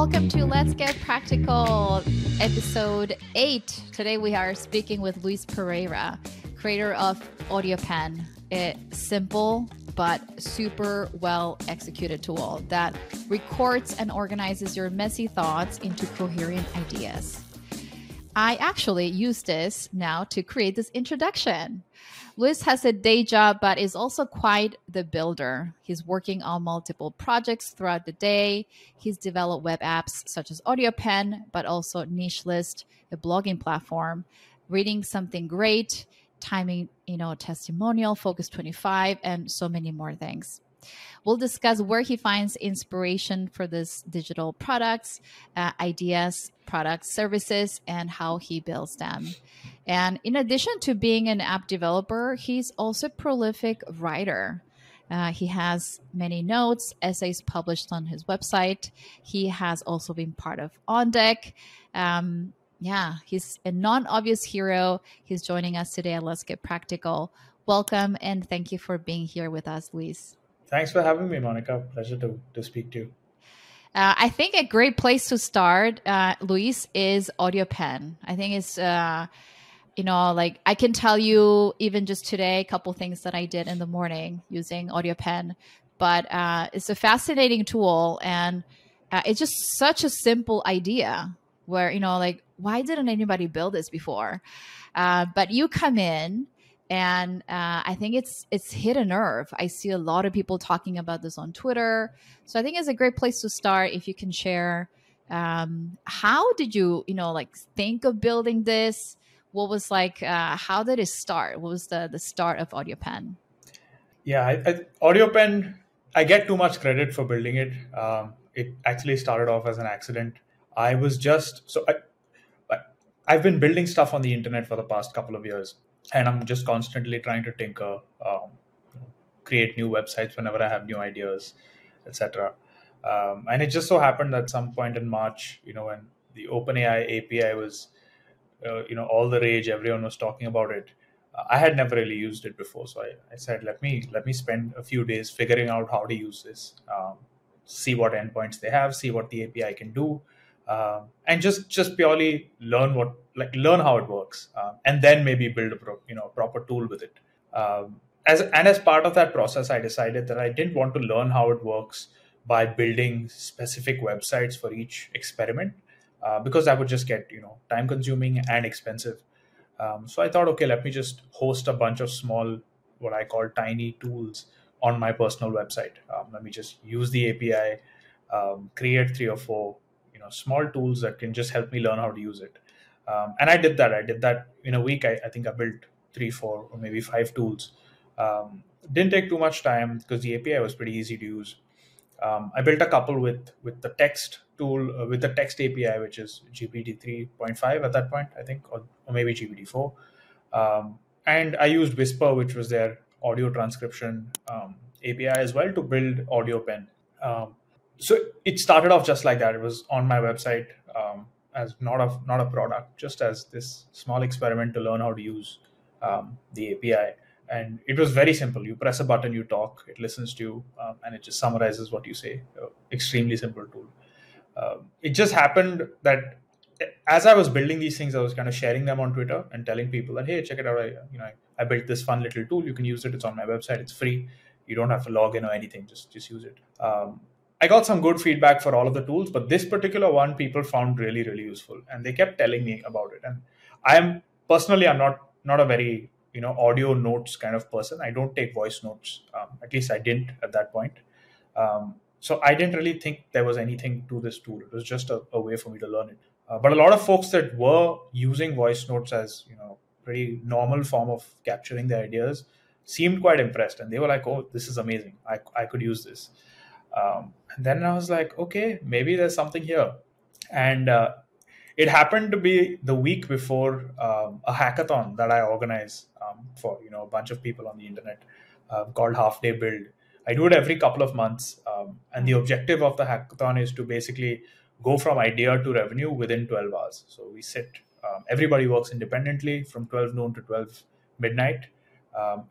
Welcome to Let's Get Practical, episode 8. Today we are speaking with Luis Pereira, creator of AudioPen, a simple but super well executed tool that records and organizes your messy thoughts into coherent ideas. I actually use this now to create this introduction. Luis has a day job, but is also quite the builder. He's working on multiple projects throughout the day. He's developed web apps such as AudioPen, but also NicheList, a blogging platform, Reading Something Great, Typing, Testimonial, Focus 25, and so many more things. We'll discuss where he finds inspiration for this digital products, ideas, products, services, and how he builds them. And in addition to being an app developer, he's also a prolific writer. He has many notes, essays published on his website. He has also been part of OnDeck. He's a non-obvious hero. He's joining us today at Let's Get Practical. Welcome, and thank you for being here with us, Luis. Thanks for having me, Monica. Pleasure to speak to you. I think a great place to start, Luis, is AudioPen. I think it's, I can tell you even just today, a couple things that I did in the morning using AudioPen. But it's a fascinating tool, and it's just such a simple idea where, why didn't anybody build this before? But you come in. And I think it's hit a nerve. I see a lot of people talking about this on Twitter. So I think it's a great place to start if you can share how did you, think of building this? What was how did it start? What was the start of AudioPen? Yeah, AudioPen, I get too much credit for building it. It actually started off as an accident. I was I've been building stuff on the internet for the past couple of years. And I'm just constantly trying to tinker, create new websites whenever I have new ideas, etc. And it just so happened that some point in March, when the OpenAI API was, all the rage, everyone was talking about it. I had never really used it before, so I said, let me spend a few days figuring out how to use this, see what endpoints they have, see what the API can do. And just purely learn how it works, and then maybe build a proper tool with it. As part of that process, I decided that I didn't want to learn how it works by building specific websites for each experiment, because that would just get time consuming and expensive. So I thought, okay, let me just host a bunch of small, what I call tiny tools on my personal website. Let me just use the API, create 3 or 4. Small tools that can just help me learn how to use it. And I did that in a week. I think I built 3, 4, or maybe 5 tools. Didn't take too much time because the API was pretty easy to use. I built a couple with the text tool, with the text API, which is GPT-3.5 at that point, I think, or maybe GPT-4. And I used Whisper, which was their audio transcription API as well, to build AudioPen. So it started off just like that. It was on my website as not a product, just as this small experiment to learn how to use the API. And it was very simple. You press a button, you talk, it listens to you, and it just summarizes what you say. Extremely simple tool. It just happened that as I was building these things, I was kind of sharing them on Twitter and telling people that, hey, check it out. I built this fun little tool. You can use it. It's on my website. It's free. You don't have to log in or anything. Just use it. I got some good feedback for all of the tools, but this particular one people found really, really useful, and they kept telling me about it. And I'm not a very, audio notes kind of person. I don't take voice notes. At least I didn't at that point. So I didn't really think there was anything to this tool. It was just a way for me to learn it. But a lot of folks that were using voice notes as, pretty normal form of capturing their ideas seemed quite impressed. And they were like, oh, this is amazing. I could use this. And then I was like, okay, maybe there's something here. And it happened to be the week before a hackathon that I organize for a bunch of people on the internet called Half Day Build. I do it every couple of months. And the objective of the hackathon is to basically go from idea to revenue within 12 hours. So we sit, everybody works independently from 12 noon to 12 midnight.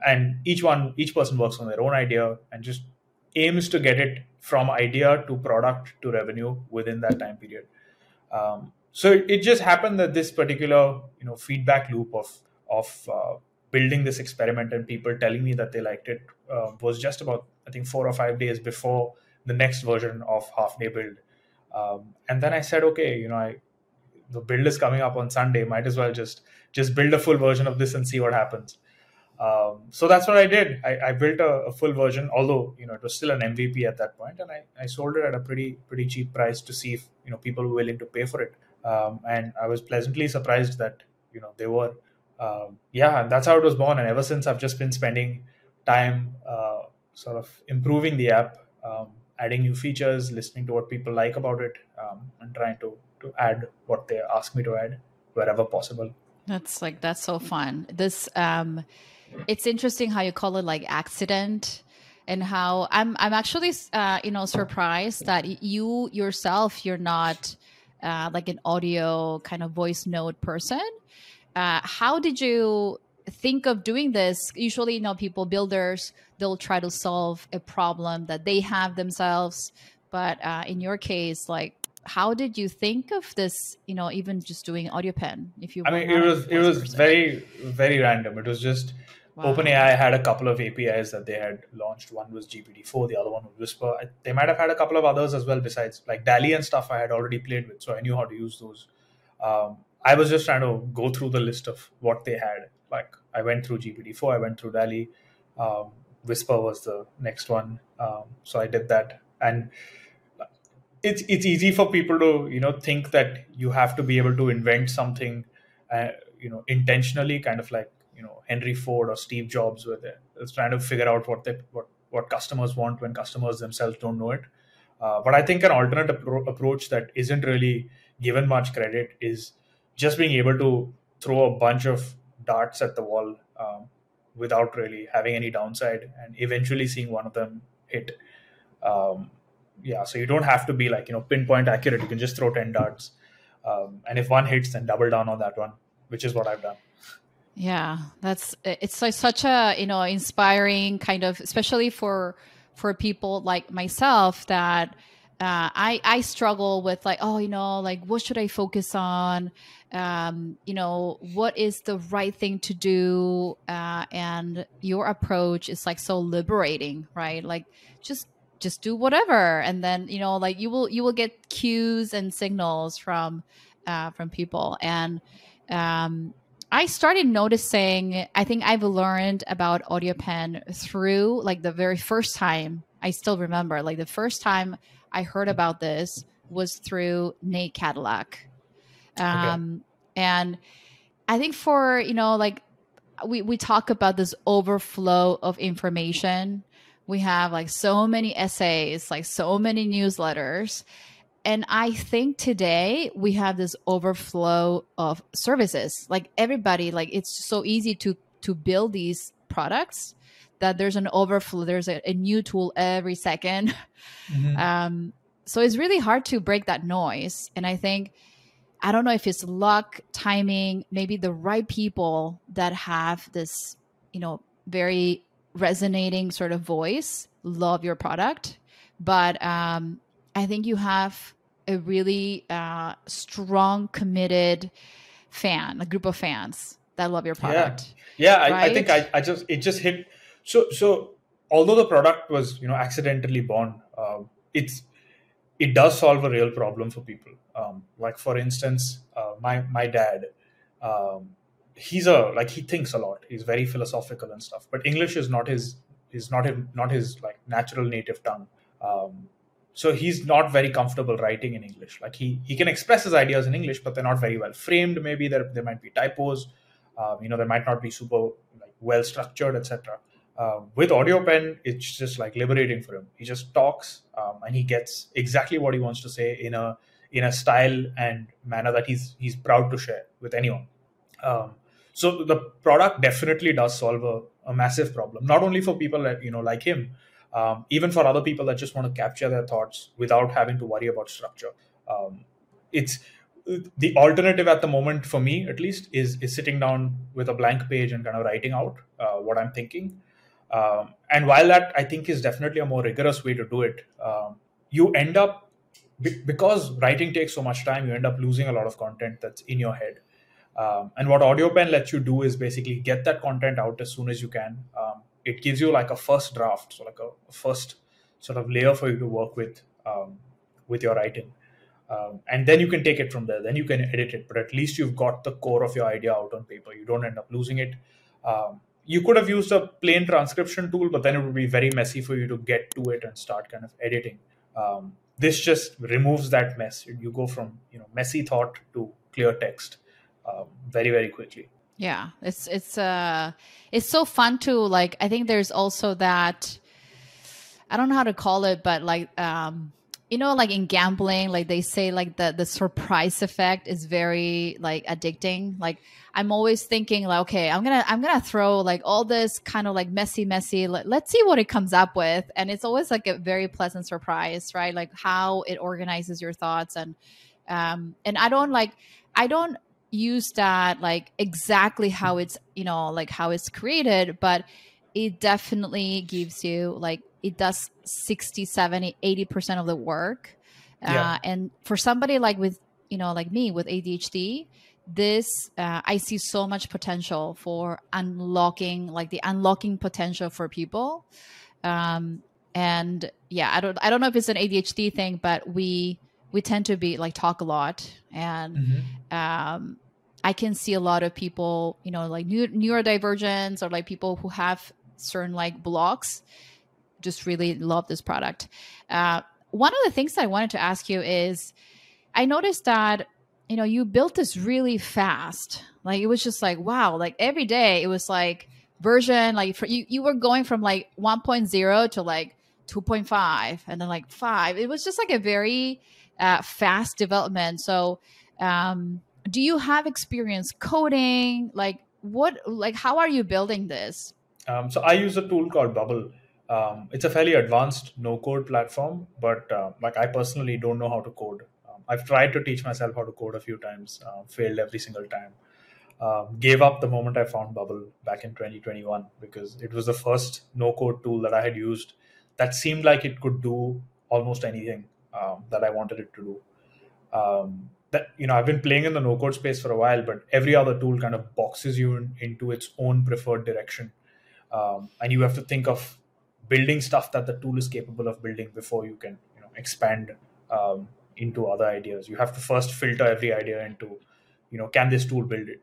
And each person works on their own idea and just aims to get it from idea to product to revenue within that time period. So it just happened that this particular, feedback loop of building this experiment and people telling me that they liked it was just about, I think, 4 or 5 days before the next version of Half Day Build. And then I said, okay, the build is coming up on Sunday. Might as well just build a full version of this and see what happens. So that's what I did. I built a full version, although, it was still an MVP at that point, and I sold it at a pretty cheap price to see if, people were willing to pay for it. And I was pleasantly surprised that, they were. And that's how it was born. And ever since, I've just been spending time sort of improving the app, adding new features, listening to what people like about it, and trying to add what they ask me to add wherever possible. That's so fun. This, it's interesting how you call it accident, and how I'm actually, surprised that you yourself, you're not an audio kind of voice note person. How did you think of doing this? Usually, people, builders, they'll try to solve a problem that they have themselves. But in your case, how did you think of this? Even just doing AudioPen, if you. It was very, very random. It was just OpenAI had a couple of APIs that they had launched. One was GPT-4, the other one was Whisper. They might have had a couple of others as well besides, DALL-E and stuff. I had already played with, so I knew how to use those. I was just trying to go through the list of what they had. I went through GPT-4, I went through DALL-E, Whisper was the next one, so I did that. And it's easy for people to think that you have to be able to invent something, intentionally, kind of Henry Ford or Steve Jobs were there. It's trying to figure out what customers want when customers themselves don't know it. But I think an alternate approach that isn't really given much credit is just being able to throw a bunch of darts at the wall without really having any downside, and eventually seeing one of them hit. So you don't have to be pinpoint accurate. You can just throw 10 darts. And if one hits, then double down on that one, which is what I've done. Yeah, it's such a, inspiring kind of, especially for people like myself that I struggle with what should I focus on? What is the right thing to do? And your approach is so liberating, right? Just do whatever. And then, you will get cues and signals from people. And, I started noticing, I think I've learned about AudioPen through the very first time. I still remember the first time I heard about this was through Nate Cadillac. And I think for, we talk about this overflow of information. We have so many essays, so many newsletters. And I think today we have this overflow of services. Everybody, it's so easy to build these products that there's an overflow. There's a new tool every second. Mm-hmm. So it's really hard to break that noise. And I think, I don't know if it's luck, timing, maybe the right people that have this, very resonating sort of voice, love your product. But I think you have a really strong, committed fan, a group of fans that love your product. Yeah, right? I think it just hit. So although the product was accidentally born, it does solve a real problem for people. For instance, my dad, he's he thinks a lot. He's very philosophical and stuff. But English is not his natural native tongue. So he's not very comfortable writing in English. He can express his ideas in English, but they're not very well framed. Maybe there might be typos. They might not be super well structured, etc. With AudioPen, it's just liberating for him. He just talks and he gets exactly what he wants to say in a style and manner that he's proud to share with anyone. So the product definitely does solve a massive problem, not only for people that like him. Even for other people that just want to capture their thoughts without having to worry about structure. It's the alternative at the moment for me, at least, is sitting down with a blank page and kind of writing out what I'm thinking. And while that, I think, is definitely a more rigorous way to do it, you end up, because writing takes so much time, you end up losing a lot of content that's in your head. And what AudioPen lets you do is basically get that content out as soon as you can. It gives you like a first draft, so like a first sort of layer for you to work with your writing. And then you can take it from there. Then you can edit it. But at least you've got the core of your idea out on paper. You don't end up losing it. You could have used a plain transcription tool, but then it would be very messy for you to get to it and start kind of editing. This just removes that mess. You go from, you know, messy thought to clear text very, very quickly. Yeah, it's so fun to, like, I think there's also that, I don't know how to call it, but like, you know, like in gambling, like they say, like the surprise effect is very like addicting. Like I'm always thinking like, okay, I'm gonna throw like all this kind of like messy, like, let's see what it comes up with. And it's always like a very pleasant surprise, right? Like how it organizes your thoughts. And I don't use that like exactly how it's, you know, like how it's created, but it definitely gives you like, it does 60, 70, 80% of the work. Yeah. And for somebody like with, you know, like me with ADHD, this, I see so much potential for unlocking, like the unlocking potential for people. And yeah, I don't know if it's an ADHD thing, but we tend to be like talk a lot, and I can see a lot of people, you know, like neurodivergence or like people who have certain like blocks, just really love this product. One of the things that I wanted to ask you is, I noticed that, you know, you built this really fast. Like it was just like, wow, like every day it was like version, like for, you were going from like 1.0 to like 2.5 and then like 5. It was just like a very fast development. So do you have experience coding? Like what, like how are you building this? So I use a tool called Bubble. It's a fairly advanced no-code platform, but like I personally don't know how to code. I've tried to teach myself how to code a few times, failed every single time. Gave up the moment I found Bubble back in 2021 because it was the first no-code tool that I had used that seemed like it could do almost anything that I wanted it to do. That, you know, I've been playing in the no-code space for a while, but every other tool kind of boxes you into its own preferred direction, and you have to think of building stuff that the tool is capable of building before you can, you know, expand into other ideas. You have to first filter every idea into, you know, can this tool build it?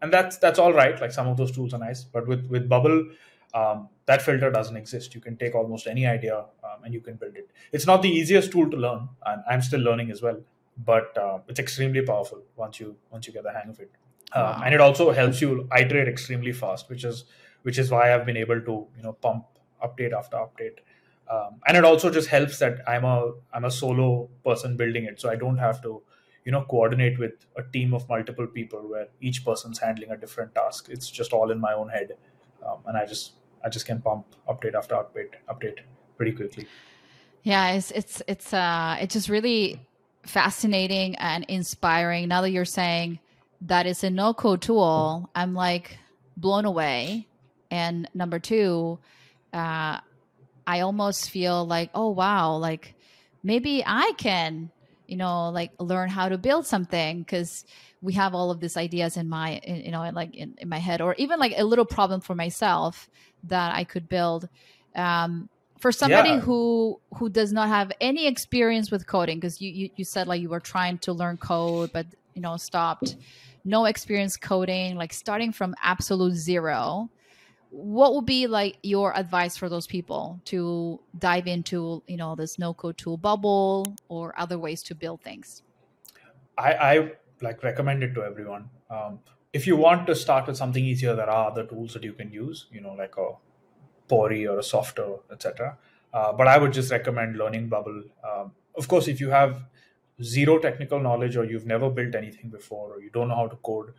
And that's all right. Like some of those tools are nice, but with Bubble, that filter doesn't exist. You can take almost any idea and you can build it. It's not the easiest tool to learn, and I'm still learning as well, but it's extremely powerful once you get the hang of it. Wow. And it also helps you iterate extremely fast, which is why I've been able to, you know, pump update after update, and it also just helps that I'm a solo person building it, so I don't have to, you know, coordinate with a team of multiple people where each person's handling a different task. It's just all in my own head, and I just can pump update after update pretty quickly. Yeah, it's just really fascinating and inspiring. Now that you're saying that it's a no-code tool, I'm like blown away. And number two, I almost feel like, oh wow, like maybe I can, you know, like learn how to build something, because we have all of these ideas in my, you know, like in my head, or even like a little problem for myself that I could build. For somebody who does not have any experience with coding, because you said like you were trying to learn code, but, you know, stopped, no experience coding, like starting from absolute zero. What would be like your advice for those people to dive into, you know, this no-code tool Bubble or other ways to build things? I like recommend it to everyone. If you want to start with something easier, there are other tools that you can use, you know, like a Pory or a Softor, etc. But I would just recommend learning Bubble. Of course, if you have zero technical knowledge or you've never built anything before or you don't know how to code,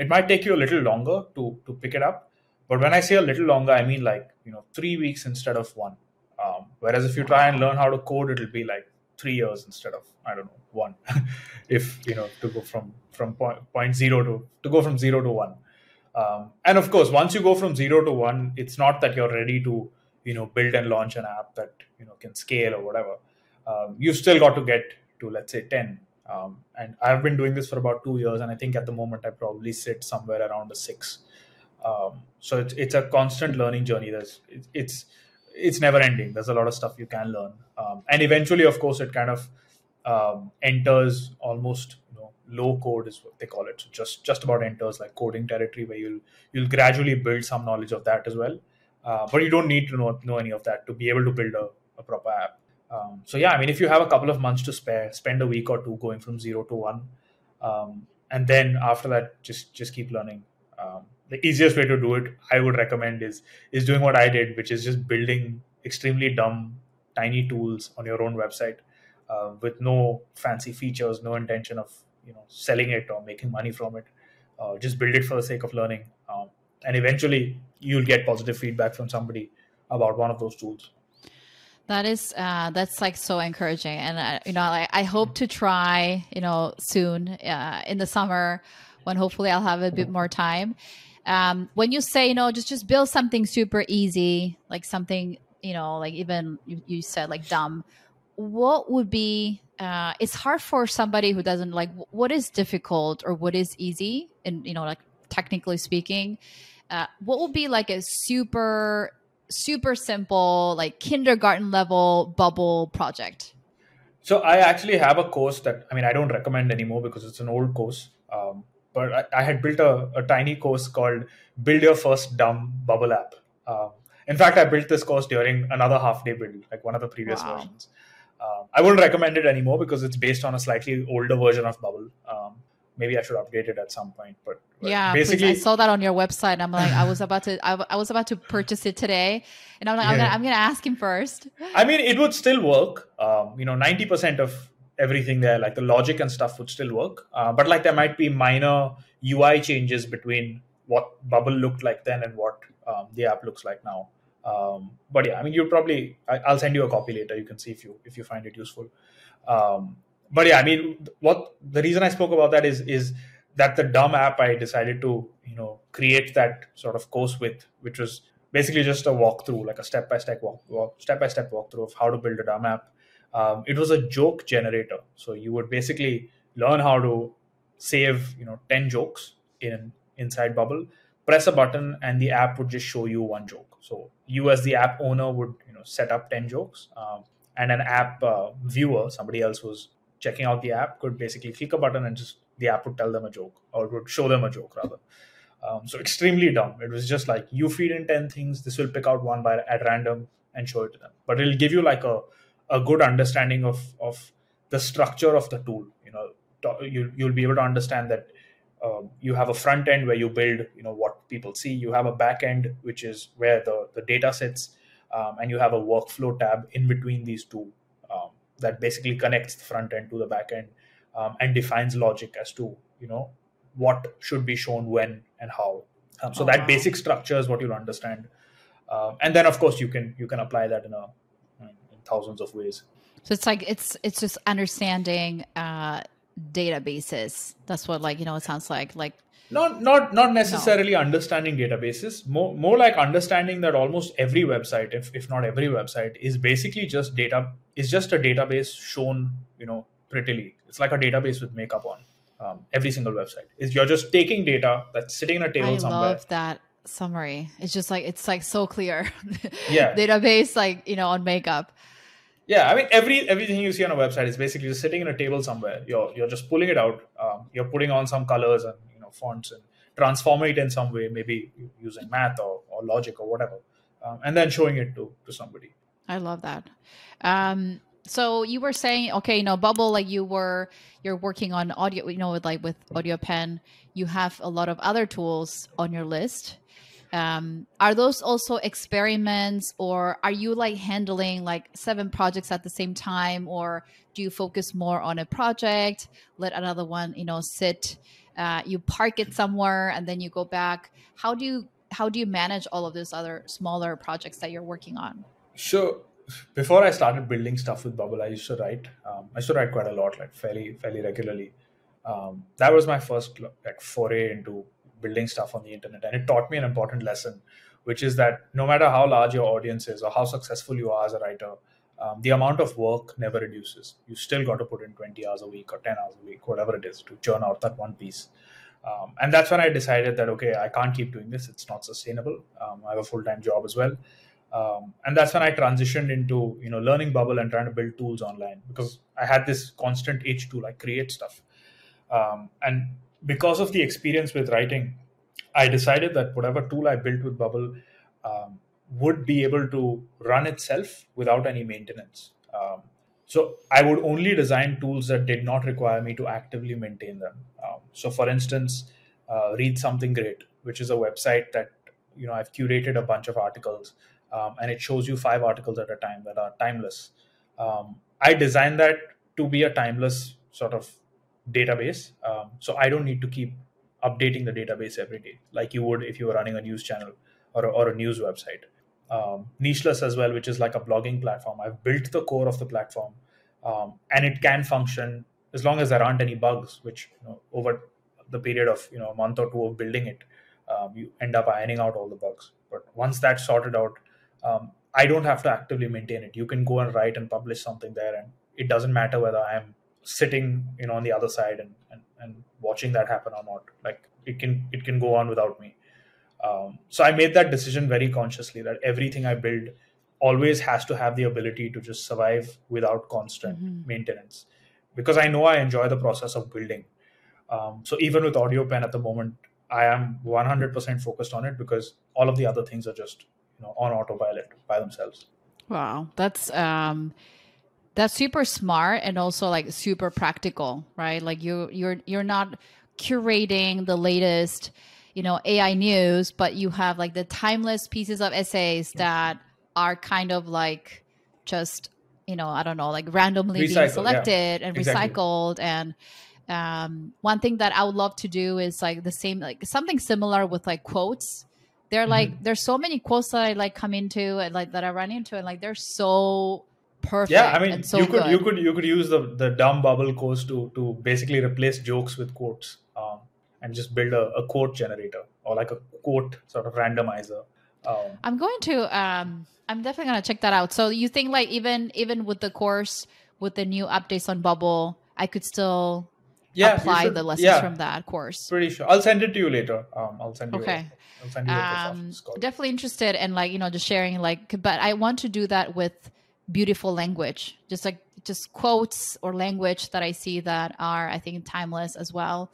it might take you a little longer to pick it up. But when I say a little longer, I mean like, you know, 3 weeks instead of one. Whereas if you try and learn how to code, it'll be like 3 years instead of, I don't know, one. If, you know, to go from 0 to go from 0 to 1. And of course, once you go from 0 to 1, it's not that you're ready to, build and launch an app that, can scale or whatever. You've still got to get to, let's say, 10. And I've been doing this for about 2 years. And I think at the moment, I probably sit somewhere around a 6. So it's a constant learning journey. It's never ending. There's a lot of stuff you can learn. And eventually, of course, it kind of enters almost low code is what they call it. So just about enters like coding territory where you'll gradually build some knowledge of that as well. But you don't need to know any of that to be able to build a proper app. So yeah, I mean, if you have a couple of months to spare, spend a week or two going from 0 to 1. And then after that, just keep learning. The easiest way to do it, I would recommend, is doing what I did, which is just building extremely dumb, tiny tools on your own website with no fancy features, no intention of selling it or making money from it. Just build it for the sake of learning. And eventually, you'll get positive feedback from somebody about one of those tools. That is, that's like so encouraging. And, I hope to try, soon in the summer when hopefully I'll have a bit more time. When you say, just build something super easy, like something, like even you said like dumb, what would be, it's hard for somebody who doesn't like what is difficult or what is easy and, like technically speaking, what would be like a super simple, like kindergarten level Bubble project? So I actually have a course that, I don't recommend anymore because it's an old course. But I had built a tiny course called Build Your First Dumb Bubble App. In fact, I built this course during another half-day build, like one of the previous versions. I wouldn't recommend it anymore because it's based on a slightly older version of Bubble. Maybe I should update it at some point. But yeah, basically, please. I saw that on your website. I'm like, I was about to purchase it today, and I'm like, I'm gonna ask him first. I mean, it would still work. 90% of everything there, like the logic and stuff, would still work. But like there might be minor UI changes between what Bubble looked like then and what the app looks like now. But yeah, you'll probably, I'll send you a copy later. You can see if you find it useful. But yeah, what the reason I spoke about that is that the dumb app I decided to, create that sort of course with, which was basically just a walkthrough, like a step-by-step walkthrough of how to build a dumb app. It was a joke generator. So you would basically learn how to save, 10 jokes inside Bubble, press a button, and the app would just show you one joke. So you as the app owner would, set up 10 jokes, and an app viewer, somebody else who's checking out the app, could basically click a button and just the app would tell them a joke, or it would show them a joke rather. So extremely dumb. It was just like, you feed in 10 things, this will pick out one at random and show it to them. But it'll give you like a good understanding of the structure of the tool. You'll be able to understand that you have a front end where you build, what people see. You have a back end, which is where the data sits. And you have a workflow tab in between these two that basically connects the front end to the back end and defines logic as to, what should be shown when and how. So that basic structure is what you'll understand. And then, of course, you can apply that in thousands of ways. So it's like it's just understanding databases. That's what it sounds like. Not necessarily understanding databases, more like understanding that almost every website, if not every website, is basically just data, is just a database shown, prettily. It's like a database with makeup on. Every single website is you're just taking data that's sitting on a table somewhere. I love that summary. It's just like, it's like so clear. Yeah. Database, on makeup. Yeah, everything you see on a website is basically just sitting in a table somewhere. You're just pulling it out. You're putting on some colors and fonts and transform it in some way, maybe using math or logic or whatever, and then showing it to somebody. I love that. So you were saying, okay, Bubble, you're working on audio, with AudioPen, you have a lot of other tools on your list. Are those also experiments, or are you handling 7 projects at the same time, or do you focus more on a project, let another one, sit, you park it somewhere and then you go back? How do you manage all of those other smaller projects that you're working on? Sure. Before I started building stuff with Bubble, I used to write. I used to write quite a lot, fairly regularly. That was my first foray into building stuff on the internet. And it taught me an important lesson, which is that no matter how large your audience is or how successful you are as a writer, the amount of work never reduces. You still got to put in 20 hours a week or 10 hours a week, whatever it is, to churn out that one piece. And that's when I decided that, okay, I can't keep doing this. It's not sustainable. I have a full-time job as well. And that's when I transitioned into, learning Bubble and trying to build tools online, because I had this constant itch to like create stuff. And because of the experience with writing, I decided that whatever tool I built with Bubble would be able to run itself without any maintenance. So I would only design tools that did not require me to actively maintain them. So for instance, Read Something Great, which is a website that, I've curated a bunch of articles. And it shows you 5 articles at a time that are timeless. I designed that to be a timeless sort of database. So I don't need to keep updating the database every day, like you would if you were running a news channel or a news website. NicheList as well, which is like a blogging platform. I've built the core of the platform, and it can function as long as there aren't any bugs, which over the period of a month or two of building it, you end up ironing out all the bugs. But once that's sorted out, I don't have to actively maintain it. You can go and write and publish something there, and it doesn't matter whether I'm sitting, on the other side and watching that happen or not. Like it can go on without me. So I made that decision very consciously that everything I build always has to have the ability to just survive without constant maintenance, because I know I enjoy the process of building. So even with AudioPen at the moment, I am 100% focused on it, because all of the other things are just on autopilot by themselves. Wow. That's super smart and also like super practical, right? Like you're not curating the latest, AI news, but you have like the timeless pieces of essays that are kind of like just, randomly recycled, being selected and recycled. And one thing that I would love to do is like the same, like something similar with like quotes. They're like, there's so many quotes that I like come into and like that I run into, and like they're so perfect. Yeah, I mean, and so you could use the dumb Bubble quotes to basically replace jokes with quotes, and just build a quote generator or like a quote sort of randomizer. I'm definitely gonna check that out. So you think like even with the course, with the new updates on Bubble, I could still apply the lessons from that course. Pretty sure. I'll send it to you later. Definitely interested in like, just sharing like, but I want to do that with beautiful language, just quotes or language that I see that are, I think, timeless as well.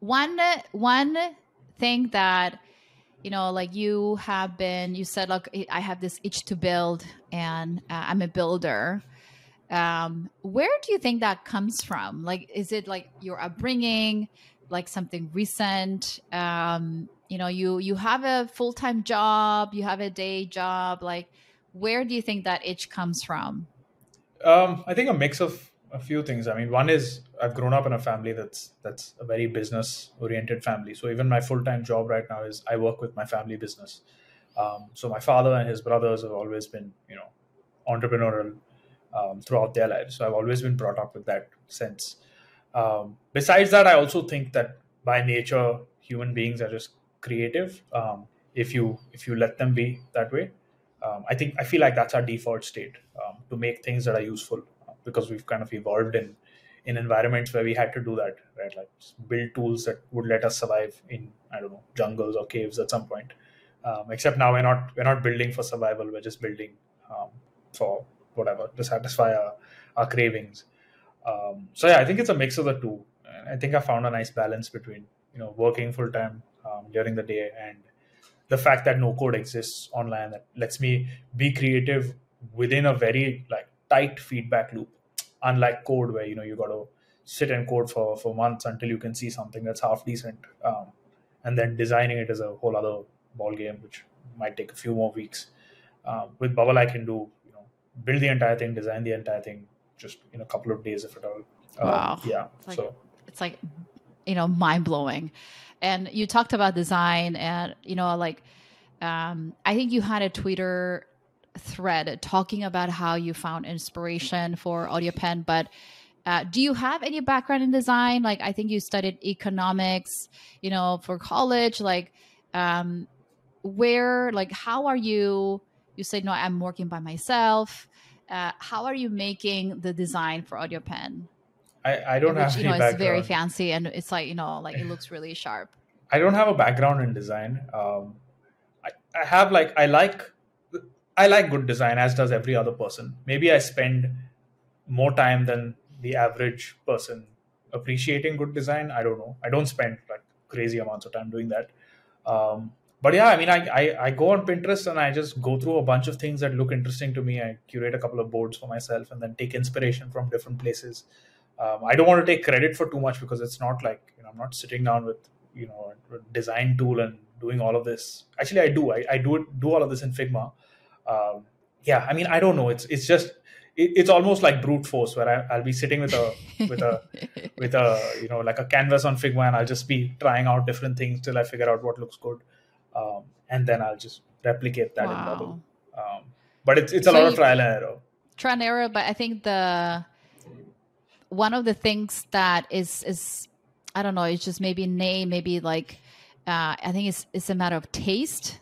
One thing that, like you have been, you said, look, I have this itch to build and I'm a builder. Where do you think that comes from? Like, is it like your upbringing, like something recent? You have a full-time job, you have a day job. Like, where do you think that itch comes from? I think a mix of a few things. I mean, one is I've grown up in a family that's a very business-oriented family. So even my full-time job right now is I work with my family business. So my father and his brothers have always been, entrepreneurial throughout their lives. So I've always been brought up with that sense. Besides that, I also think that by nature, human beings are just creative. If you let them be that way, I feel like that's our default state, to make things that are useful, because we've kind of evolved in environments where we had to do that, right? Like build tools that would let us survive in, jungles or caves at some point. Except now we're not building for survival. We're just building for whatever, to satisfy our cravings. So yeah, I think it's a mix of the two. I think I found a nice balance between, working full time during the day and the fact that no code exists online that lets me be creative within a very like tight feedback loop. Unlike code where, you got to sit and code for months until you can see something that's half decent. And then designing it is a whole other ball game, which might take a few more weeks. With Bubble, I can do, build the entire thing, design the entire thing, just in a couple of days, if at all. Wow. Yeah. It's like, mind blowing. And you talked about design and, I think you had a Twitter thread talking about how you found inspiration for AudioPen, but Do you have any background in design? Like, I think you studied economics, you know, for college, like, where, like, how are you, you said, no, I'm working by myself. How are you making the design for AudioPen? I don't have any background. It's very fancy and it's like, you know, like it looks really sharp. I don't have a background in design. I have like, I like good design, as does every other person. Maybe I spend more time than the average person appreciating good design. I don't know. I don't spend like crazy amounts of time doing that. But yeah, I mean, I go on Pinterest and I just go through a bunch of things that look interesting to me. I curate a couple of boards for myself and then take inspiration from different places. I don't want to take credit for too much because it's not like, you know, I'm not sitting down with, you know, a design tool and doing all of this. Actually, I do. I do all of this in Figma. Yeah, I mean, I don't know. It's just, it's almost like brute force where I'll be sitting with a you know, like a canvas on Figma, and I'll just be trying out different things till I figure out what looks good, and then I'll just replicate that in Bubble. But it's a lot of trial and error. Trial and error, but I think one of the things that is I don't know, it's just maybe name, maybe like I think it's a matter of taste.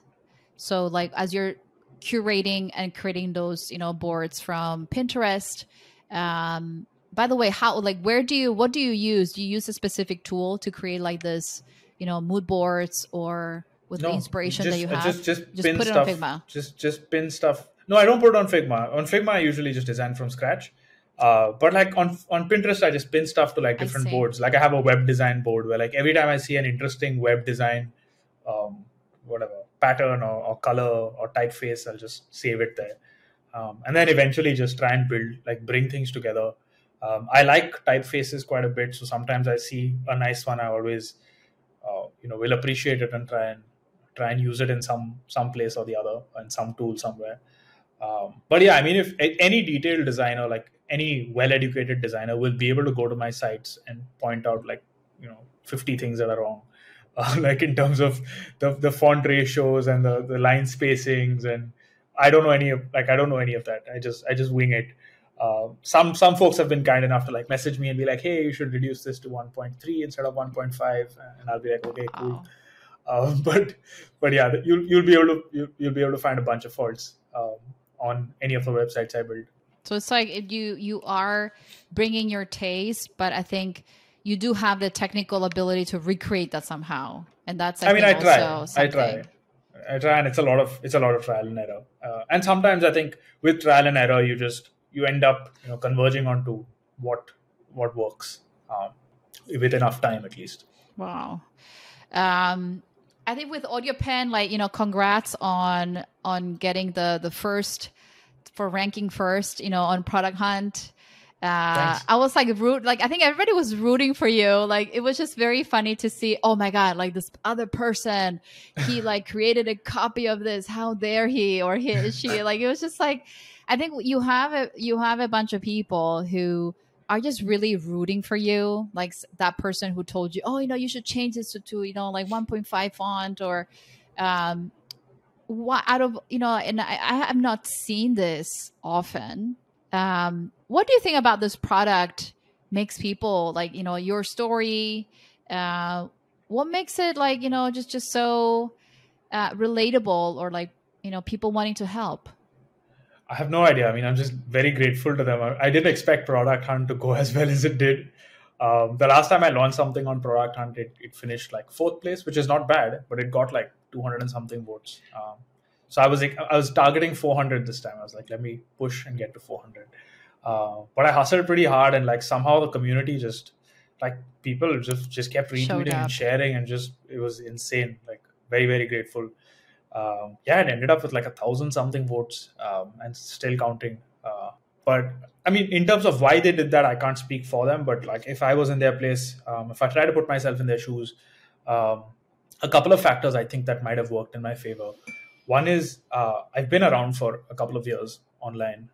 So like as you're curating and creating those, you know, boards from Pinterest. By the way, how, like, what do you use? Do you use a specific tool to create like this, you know, mood boards or with the inspiration that you have? Just put stuff, it on Figma. Just pin stuff. No, I don't put it on Figma. On Figma, I usually just design from scratch. But like on Pinterest, I just pin stuff to like different boards. Like I have a web design board where like every time I see an interesting web design, whatever, pattern or color or typeface, I'll just save it there. And then eventually just try and build, like bring things together. I like typefaces quite a bit. So sometimes I see a nice one, I always, you know, will appreciate it and try and use it in some place or the other, in some tool somewhere. But yeah, I mean, if any detailed designer, like any well-educated designer will be able to go to my sites and point out like, you know, 50 things that are wrong. Like in terms of the font ratios and the line spacings, and I don't know any of that. I just wing it. Some folks have been kind enough to like message me and be like, hey, you should reduce this to 1.3 instead of 1.5, and I'll be like, okay, cool. But yeah, you'll be able to find a bunch of faults on any of the websites I build. So it's like you are bringing your taste, but I think you do have the technical ability to recreate that somehow, and that's. I try, and it's a lot of trial and error. And sometimes I think with trial and error, you end up, you know, converging onto what works with enough time at least. Wow, I think with AudioPen, like, you know, congrats on getting the first for ranking first, you know, on Product Hunt. I was like I think everybody was rooting for you. Like it was just very funny to see, oh my God, like this other person, he like created a copy of this. How dare he or she? Like it was just like, I think you have a bunch of people who are just really rooting for you. Like that person who told you, oh, you know, you should change this to, you know, like 1.5 font or what out of, you know, and I have not seen this often. What do you think about this product makes people like, you know, your story, what makes it like, you know, just so relatable or like, you know, people wanting to help? I have no idea. I mean, I'm just very grateful to them. I didn't expect Product Hunt to go as well as it did. The last time I launched something on Product Hunt, it finished like 4th place, which is not bad, but it got like 200 and something votes. So I was targeting 400 this time. I was like, let me push and get to 400. But I hustled pretty hard, and like somehow the community just like people just kept retweeting and sharing, and just it was insane. Like very, very grateful. Yeah, it ended up with like 1,000 something votes and still counting. But I mean, in terms of why they did that, I can't speak for them. But like if I was in their place, if I tried to put myself in their shoes, a couple of factors I think that might have worked in my favor. One is I've been around for a couple of years online,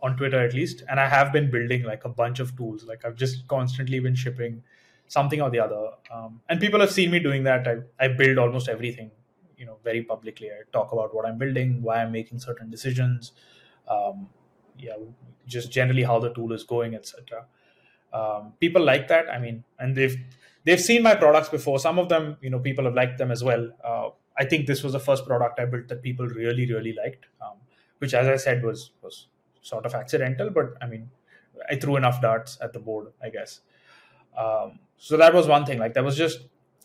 on Twitter at least, and I have been building like a bunch of tools. Like I've just constantly been shipping something or the other. And people have seen me doing that. I build almost everything, you know, very publicly. I talk about what I'm building, why I'm making certain decisions, yeah, just generally how the tool is going, etc. people like that. I mean, and they've seen my products before. Some of them, you know, people have liked them as well. I think this was the first product I built that people really, really liked, which, as I said, was sort of accidental. But I mean, I threw enough darts at the board, I guess. So that was one thing. Like there was just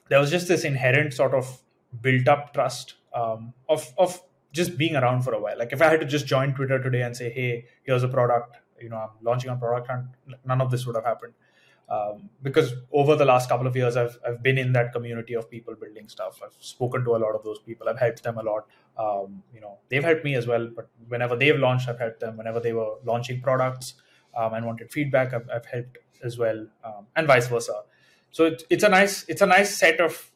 this inherent sort of built-up trust of just being around for a while. Like if I had to just join Twitter today and say, "Hey, here's a product," you know, I'm launching on Product Hunt, none of this would have happened. Because over the last couple of years, I've been in that community of people building stuff. I've spoken to a lot of those people. I've helped them a lot. You know, they've helped me as well. But whenever they've launched, I've helped them. Whenever they were launching products and wanted feedback, I've helped as well, and vice versa. So it's a nice set of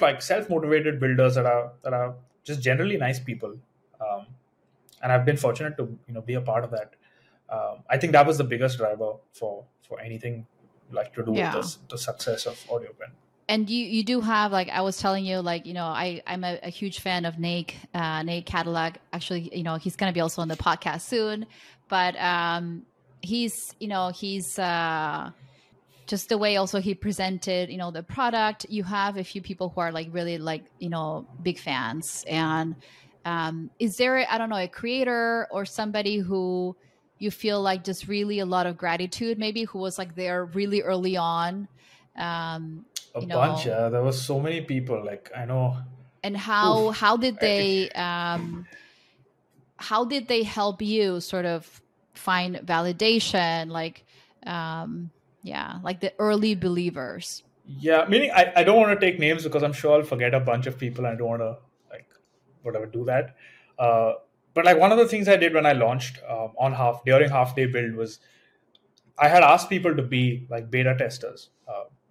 like self-motivated builders that are just generally nice people, and I've been fortunate to, you know, be a part of that. I think that was the biggest driver for anything like to do with the success of AudioPen. And you do have, like I was telling you, like, you know, I'm a huge fan of Nate Cadillac. Actually, you know, he's going to be also on the podcast soon, but he's just the way also he presented, you know, the product. You have a few people who are like really like, you know, big fans. And is there, I don't know, a creator or somebody who you feel like just really a lot of gratitude, maybe, who was like there really early on? A bunch, there were so many people, like I know. And how did they help you sort of find validation? Like, like the early believers. Yeah, meaning I don't want to take names because I'm sure I'll forget a bunch of people. I don't want to do that. But like one of the things I did when I launched during Half Day Build was I had asked people to be like beta testers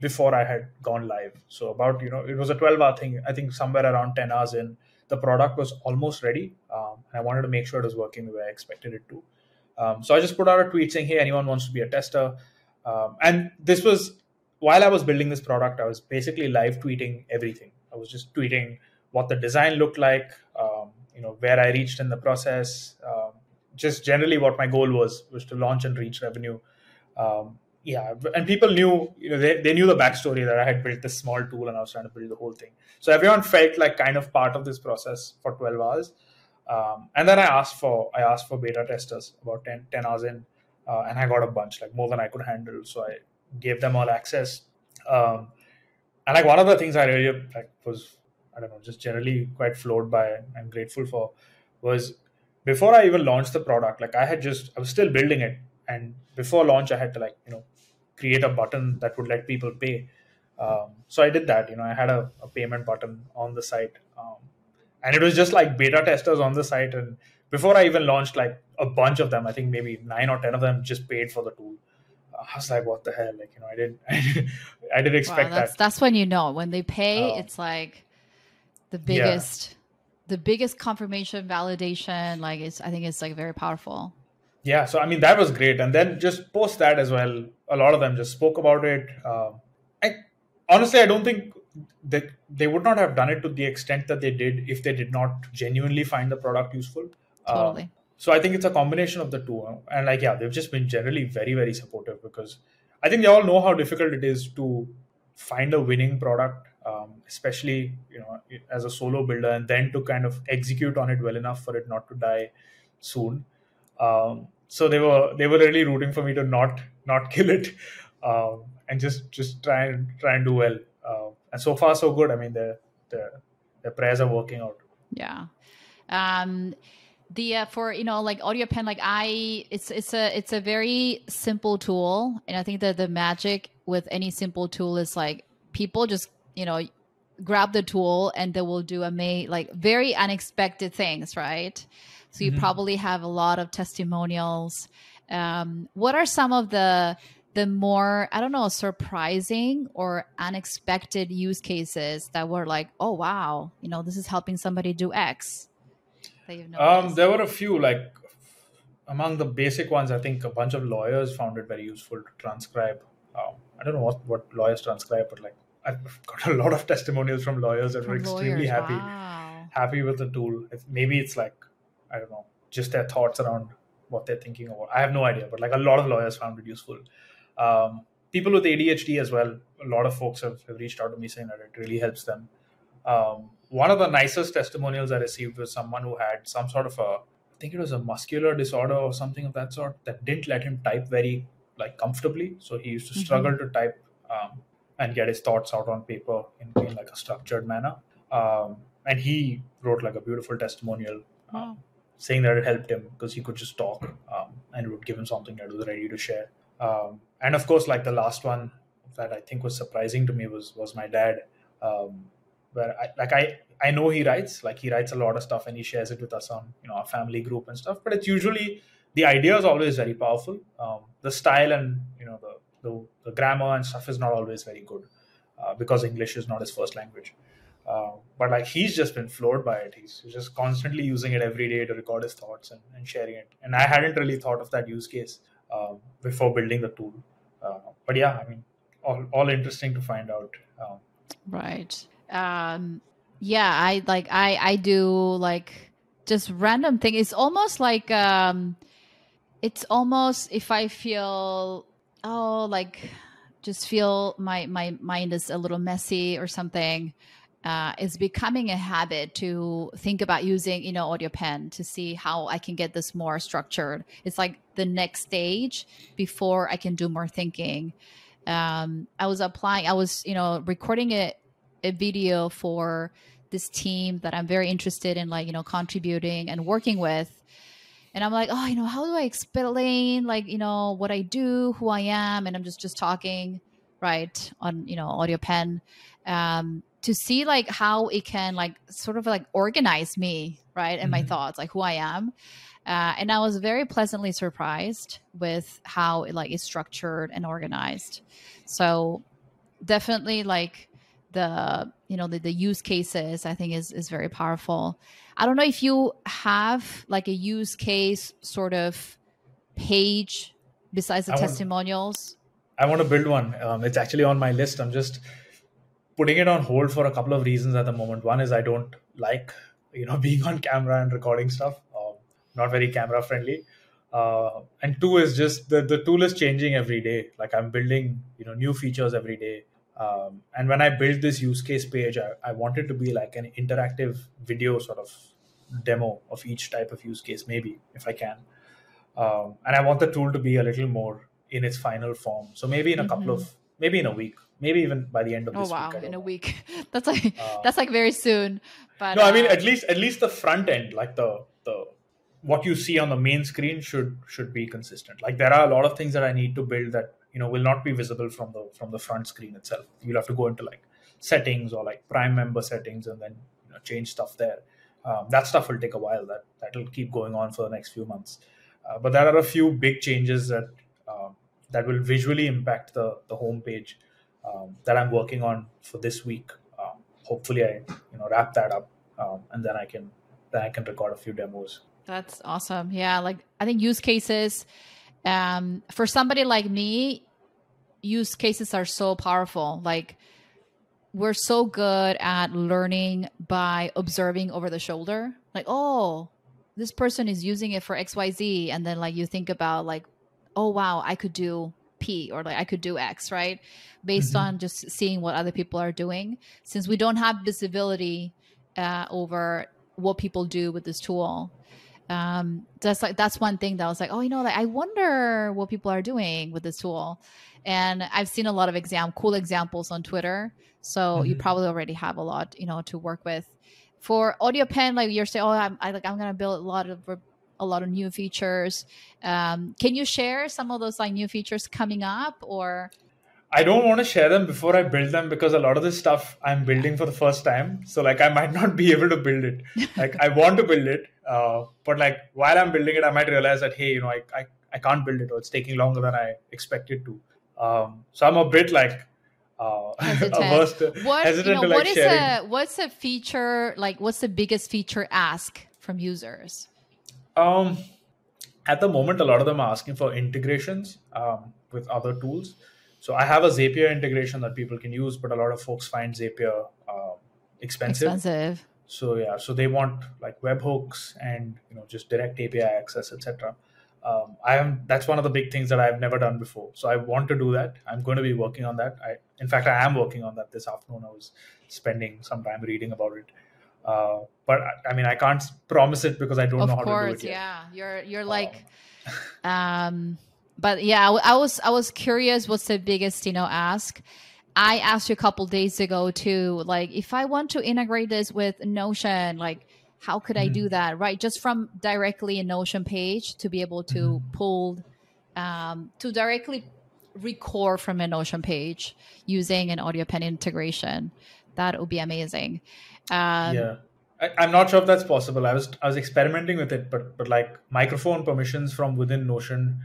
before I had gone live. So about, you know, it was a 12-hour thing. I think somewhere around 10 hours in, the product was almost ready. And I wanted to make sure it was working the way I expected it to. So I just put out a tweet saying, "Hey, anyone wants to be a tester?" And this was while I was building this product. I was basically live tweeting everything. I was just tweeting what the design looked like, you know, where I reached in the process, just generally what my goal was to launch and reach revenue. And people knew, you know, they knew the backstory that I had built this small tool and I was trying to build the whole thing. So everyone felt like kind of part of this process for 12 hours. And then I asked for beta testers about 10 hours in, and I got a bunch, like more than I could handle. So I gave them all access. And like one of the things I really like was, I don't know, just generally quite floored by and grateful for was before I even launched the product, like I was still building it. And before launch, I had to, like, you know, create a button that would let people pay. So I did that. You know, I had a payment button on the site, and it was just like beta testers on the site. And before I even launched, like a bunch of them, I think maybe 9 or 10 of them just paid for the tool. I was like, what the hell? Like, you know, I didn't expect that. That's when, you know, when they pay, it's like the biggest confirmation, validation. Like I think it's like very powerful. Yeah. So, I mean, that was great. And then just post that as well. A lot of them just spoke about it. I don't think that they would not have done it to the extent that they did if they did not genuinely find the product useful. Totally. So I think it's a combination of the two. And like, yeah, they've just been generally very, very supportive because I think they all know how difficult it is to find a winning product, especially, you know, as a solo builder, and then to kind of execute on it well enough for it not to die soon. So they were really rooting for me to not kill it, and just try and do well. And so far, so good. I mean, the prayers are working out. Yeah. For, you know, like AudioPen, like it's a very simple tool. And I think that the magic with any simple tool is like people just, you know, grab the tool and they will do very unexpected things. Right. So you probably have a lot of testimonials. What are some of the more, I don't know, surprising or unexpected use cases that were like, oh, wow, you know, this is helping somebody do X? There were a few, like among the basic ones, I think a bunch of lawyers found it very useful to transcribe. I don't know what lawyers transcribe, but like I've got a lot of testimonials from lawyers that were extremely happy with the tool. Maybe it's like, I don't know, just their thoughts around what they're thinking about. I have no idea, but like a lot of lawyers found it useful. People with ADHD as well, a lot of folks have reached out to me saying that it really helps them. One of the nicest testimonials I received was someone who had some sort of a, I think it was a muscular disorder or something of that sort, that didn't let him type very comfortably. So he used to struggle to type and get his thoughts out on paper in like a structured manner. And he wrote a beautiful testimonial saying that it helped him because he could just talk and it would give him something that was ready to share. And of course, the last one that I think was surprising to me was my dad, where I know he writes, he writes a lot of stuff and he shares it with us on, our family group and stuff, but it's usually, the idea is always very powerful. The style and, the grammar and stuff is not always very good because English is not his first language. But he's just been floored by it. He's just constantly using it every day to record his thoughts and sharing it. And I hadn't really thought of that use case before building the tool. But yeah, I mean, all interesting to find out. Right. Yeah, I do just random thing. It's almost it's almost if I feel, just feel my mind is a little messy or something. It's becoming a habit to think about using, AudioPen to see how I can get this more structured. It's the next stage before I can do more thinking. I was applying, recording a video for this team that I'm very interested in, contributing and working with. And I'm how do I explain, what I do, who I am? And I'm just talking, right, on, AudioPen. To see how it can sort of organize me, right? And my thoughts, who I am. And I was very pleasantly surprised with how it is structured and organized. So definitely the, the use cases I think is very powerful. I don't know if you have a use case sort of page besides the testimonials. I want to build one. It's actually on my list. I'm just putting it on hold for a couple of reasons at the moment. One is I don't like, being on camera and recording stuff, not very camera friendly. And two is just the tool is changing every day. I'm building, new features every day. And when I built this use case page, I wanted to be an interactive video sort of demo of each type of use case, maybe if I can. And I want the tool to be a little more in its final form. So maybe in a couple of, maybe in a week, maybe even by the end of this week. Oh wow, in a week. That's that's very soon. But no, I mean at least the front end, the what you see on the main screen should be consistent. There are a lot of things that I need to build that will not be visible from the front screen itself. You'll have to go into settings or prime member settings and then change stuff there. That stuff will take a while. That'll keep going on for the next few months. But there are a few big changes that that will visually impact the homepage. That I'm working on for this week. Hopefully, I wrap that up, and then I can record a few demos. That's awesome. Yeah, I think use cases for somebody like me, use cases are so powerful. We're so good at learning by observing over the shoulder. Oh, this person is using it for XYZ, and then you think about oh wow, I could do P or I could do X, right? Based on just seeing what other people are doing. Since we don't have visibility over what people do with this tool, that's one thing that I was I wonder what people are doing with this tool. And I've seen a lot of cool examples on Twitter. So you probably already have a lot, to work with. For AudioPen, you're saying, oh, I'm going to build a lot of new features. Can you share some of those new features coming up? Or I don't want to share them before I build them because a lot of this stuff I'm building for the first time. So I might not be able to build it. I want to build it, but while I'm building it, I might realize that, hey, I can't build it or it's taking longer than I expected to. So I'm a bit hesitant to sharing. What's a feature, what's the biggest feature ask from users? At the moment, a lot of them are asking for integrations with other tools. So I have a Zapier integration that people can use, but a lot of folks find Zapier expensive. So they want webhooks and just direct API access, etc. That's one of the big things that I've never done before. So I want to do that. I'm going to be working on that. In fact, I am working on that this afternoon. I was spending some time reading about it. But I mean, I can't promise it because I don't know how to do it yet. Yeah. You're like, but yeah, I was curious. What's the biggest, ask? I asked you a couple of days ago too, like, if I want to integrate this with Notion, like, how could I do that? Right. Just from directly a Notion page to be able to pull, to directly record from a Notion page using an AudioPen integration. That would be amazing. I'm not sure if that's possible. I was experimenting with it, but like microphone permissions from within Notion.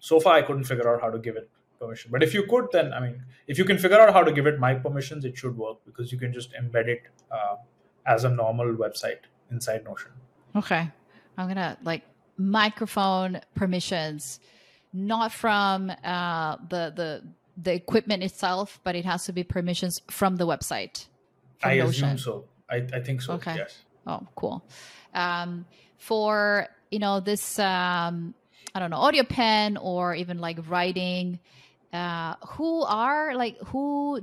So far I couldn't figure out how to give it permission, but if you could, then, I mean, if you can figure out how to give it my permissions, it should work because you can just embed it, as a normal website inside Notion. Okay. I'm going to like microphone permissions, not from, the equipment itself, but it has to be permissions from the website. From Notion. Assume so. I think so. Okay. Yes. Oh, cool. For, this, I don't know, AudioPen or even like writing, who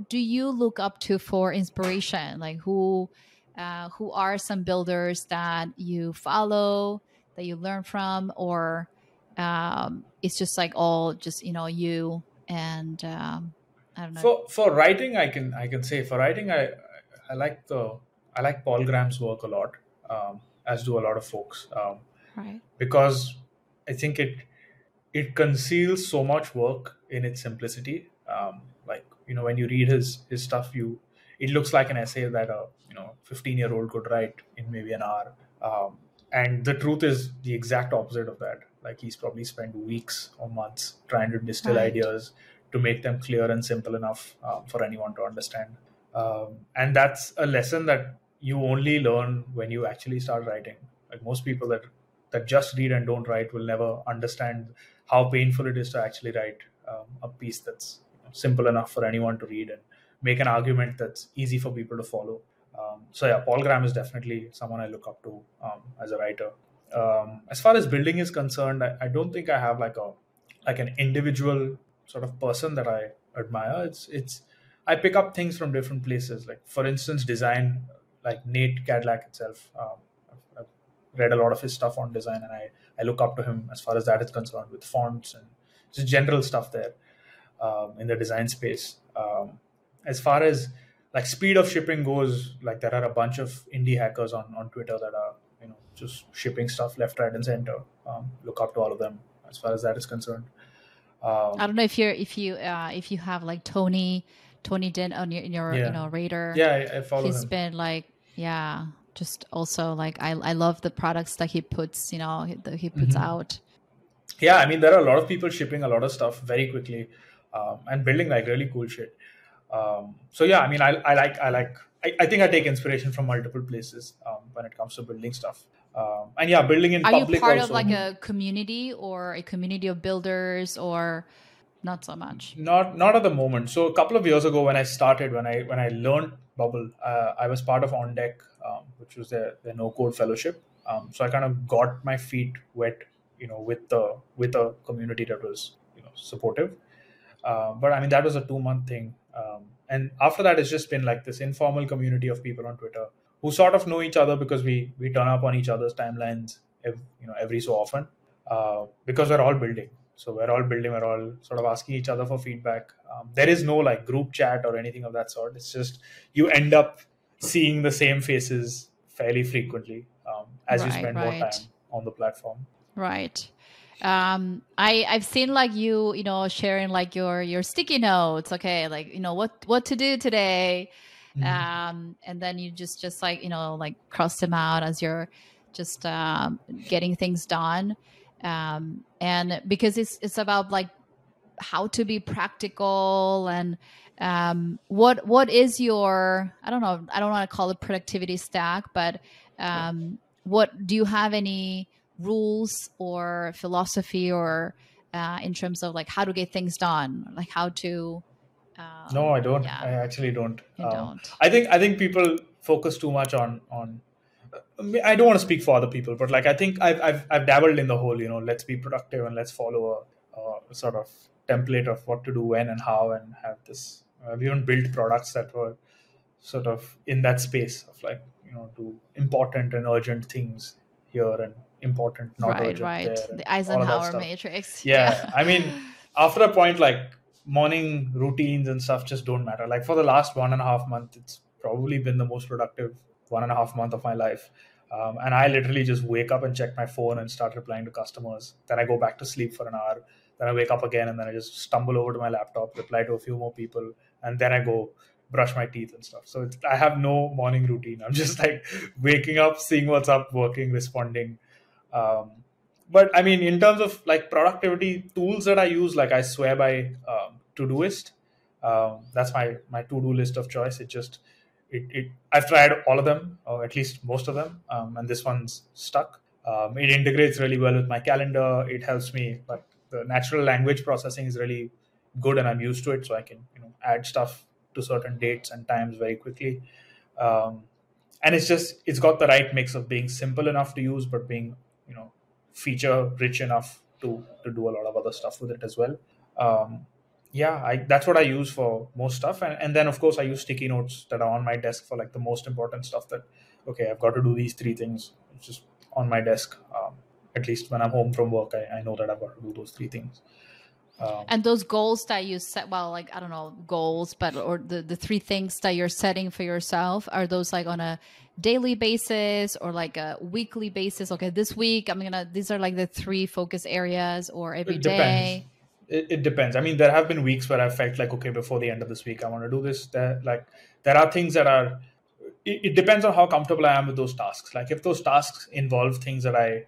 do you look up to for inspiration? Like who are some builders that you follow, that you learn from, or it's just like all just, you and I don't know. For writing, I can say for writing, I like Paul Graham's work a lot, as do a lot of folks, right. Because I think it conceals so much work in its simplicity. When you read his stuff, it looks like an essay that a 15-year-old could write in maybe an hour. And the truth is the exact opposite of that. Like he's probably spent weeks or months trying to distill ideas to make them clear and simple enough for anyone to understand. And that's a lesson that you only learn when you actually start writing. Like most people that just read and don't write will never understand how painful it is to actually write a piece that's simple enough for anyone to read and make an argument that's easy for people to follow. Paul Graham is definitely someone I look up to as a writer. As far as building is concerned, I don't think I have like an individual sort of person that I admire. It's I pick up things from different places. Like for instance, design, like Nate Cadillac itself. I've read a lot of his stuff on design, and I look up to him as far as that is concerned with fonts and just general stuff there in the design space. As far as like speed of shipping goes, like there are a bunch of indie hackers on Twitter that are just shipping stuff left, right, and center. Look up to all of them as far as that is concerned. I don't know if you have like Tony Dent on your radar. Yeah, I follow him. He's been like just also like I love the products that he puts out. Yeah, I mean there are a lot of people shipping a lot of stuff very quickly and building like really cool shit. I think I take inspiration from multiple places when it comes to building stuff. Building in public also. Are you part of like a community of builders or not so much? Not at the moment. So a couple of years ago when I started, when I learned Bubble, I was part of OnDeck, which was their no-code fellowship. So I kind of got my feet wet, with a community that was, supportive. But I mean, that was a 2-month thing. And after that, it's just been like this informal community of people on Twitter who sort of know each other because we turn up on each other's timelines, every so often, because we're all building. So we're all sort of asking each other for feedback. There is no like group chat or anything of that sort. It's just, you end up seeing the same faces fairly frequently, as you spend more time on the platform. Right. I've seen like you sharing like your sticky notes. Okay. Like, what to do today. And then you just like, like cross them out as you're just, getting things done. And because it's about like how to be practical and, what is your, I don't want to call it productivity stack, but, what do you have any rules or philosophy or in terms of like how to get things done, like how to no, I don't. Yeah. I actually don't. I think people focus too much on I don't want to speak for other people, but like I think I've dabbled in the whole, you know, let's be productive and let's follow a sort of template of what to do when and how, and have this. I've even built products that were sort of in that space of like, you know, do important and urgent things here and important not urgent there. The Eisenhower matrix. Yeah. I mean, after a point, like morning routines and stuff just don't matter. Like for the last 1.5 months, it's probably been the most productive 1.5 months of my life. And I literally just wake up and check my phone and start replying to customers. Then I go back to sleep for an hour. Then I wake up again, and then I just stumble over to my laptop, reply to a few more people. And then I go brush my teeth and stuff. So it's, I have no morning routine. I'm just like waking up, seeing what's up, working, responding. But I mean, in terms of like productivity tools that I use, like I swear by Todoist. That's my to-do list of choice. It just, I've tried all of them, or at least most of them, and this one's stuck. It integrates really well with my calendar. It helps me, like the natural language processing is really good, and I'm used to it, so I can, you know, add stuff to certain dates and times very quickly. And it's just, it's got the right mix of being simple enough to use, but being, you know, feature rich enough to do a lot of other stuff with it as well. That's what I use for most stuff. And then, of course, I use sticky notes that are on my desk for like the most important stuff that, okay, I've got to do these three things. It's just on my desk. At least when I'm home from work, I know that I've got to do those three things. And those goals that you set, well, like, I don't know, goals, but, or the three things that you're setting for yourself, are those like on a daily basis or like a weekly basis? Okay, this week, these are like the three focus areas, or every day? It depends. I mean, there have been weeks where I felt like, okay, before the end of this week, I want to do this. There are things that are, it depends on how comfortable I am with those tasks. Like if those tasks involve things that I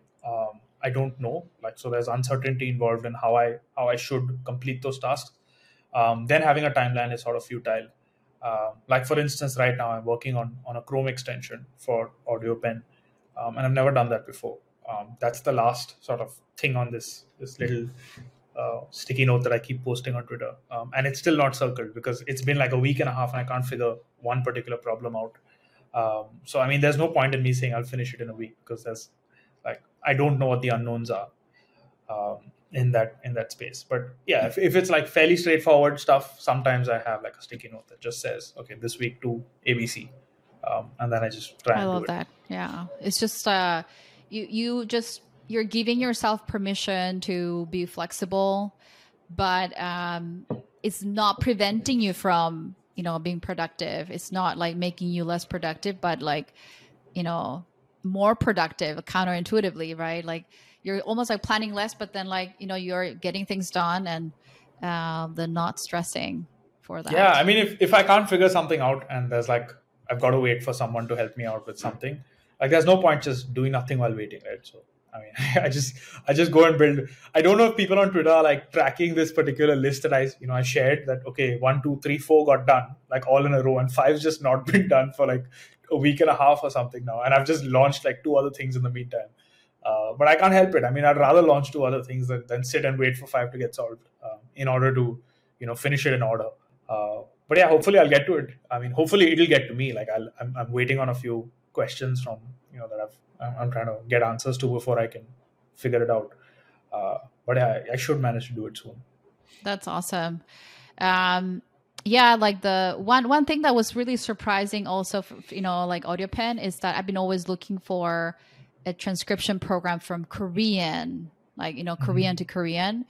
don't know, like, so there's uncertainty involved in how I should complete those tasks. Then having a timeline is sort of futile. Like for instance, right now I'm working on a Chrome extension for AudioPen, and I've never done that before. That's the last sort of thing on this little sticky note that I keep posting on Twitter. And it's still not circled because it's been like a week and a half and I can't figure one particular problem out. So, I mean, there's no point in me saying I'll finish it in a week, because there's like, I don't know what the unknowns are in that space. But yeah, if it's like fairly straightforward stuff, sometimes I have like a sticky note that just says, okay, this week do ABC. And then I just try and do it. I love that. Yeah. It's just, you're giving yourself permission to be flexible, but it's not preventing you from, you know, being productive. It's not like making you less productive, but like, you know, more productive, counterintuitively, right? Like you're almost like planning less, but then like, you know, you're getting things done and then not stressing for that. Yeah, I mean, if I can't figure something out and there's like, I've got to wait for someone to help me out with something, like there's no point just doing nothing while waiting, right? So, I mean, I just go and build. I don't know if people on Twitter are like tracking this particular list that I shared, that, okay, 1, 2, 3, 4 got done, like all in a row, and 5's just not been done for like a week and a half or something now. And I've just launched like 2 other things in the meantime. But I can't help it. I mean, I'd rather launch 2 other things than sit and wait for 5 to get solved in order to, you know, finish it in order. But yeah, hopefully I'll get to it. I mean, hopefully it'll get to me. Like I'm waiting on a few questions from, you know, that I'm trying to get answers to before I can figure it out. But I should manage to do it soon. That's awesome. Yeah, like the one thing that was really surprising also, you know, like AudioPen, is that I've been always looking for a transcription program from Korean, like, you know, Korean to Korean.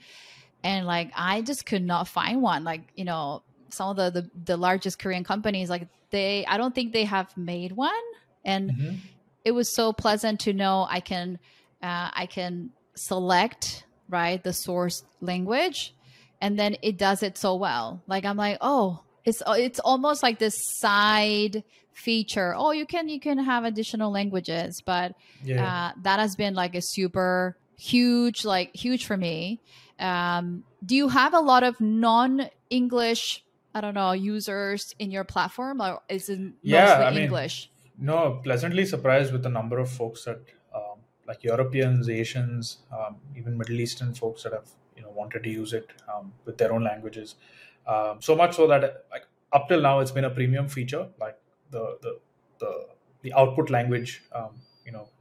And like, I just could not find one. Like, you know, some of the largest Korean companies, like I don't think they have made one. And it was so pleasant to know I can select, right, the source language, and then it does it so well. Like I'm like, oh, it's almost like this side feature. Oh, you can have additional languages, but that has been like a super huge for me. Do you have a lot of non-English, I don't know, users in your platform, or is it mostly English? No, pleasantly surprised with the number of folks that like Europeans, Asians, even Middle Eastern folks that have, you know, wanted to use it with their own languages. So much so that like up till now, it's been a premium feature. Like the the output language,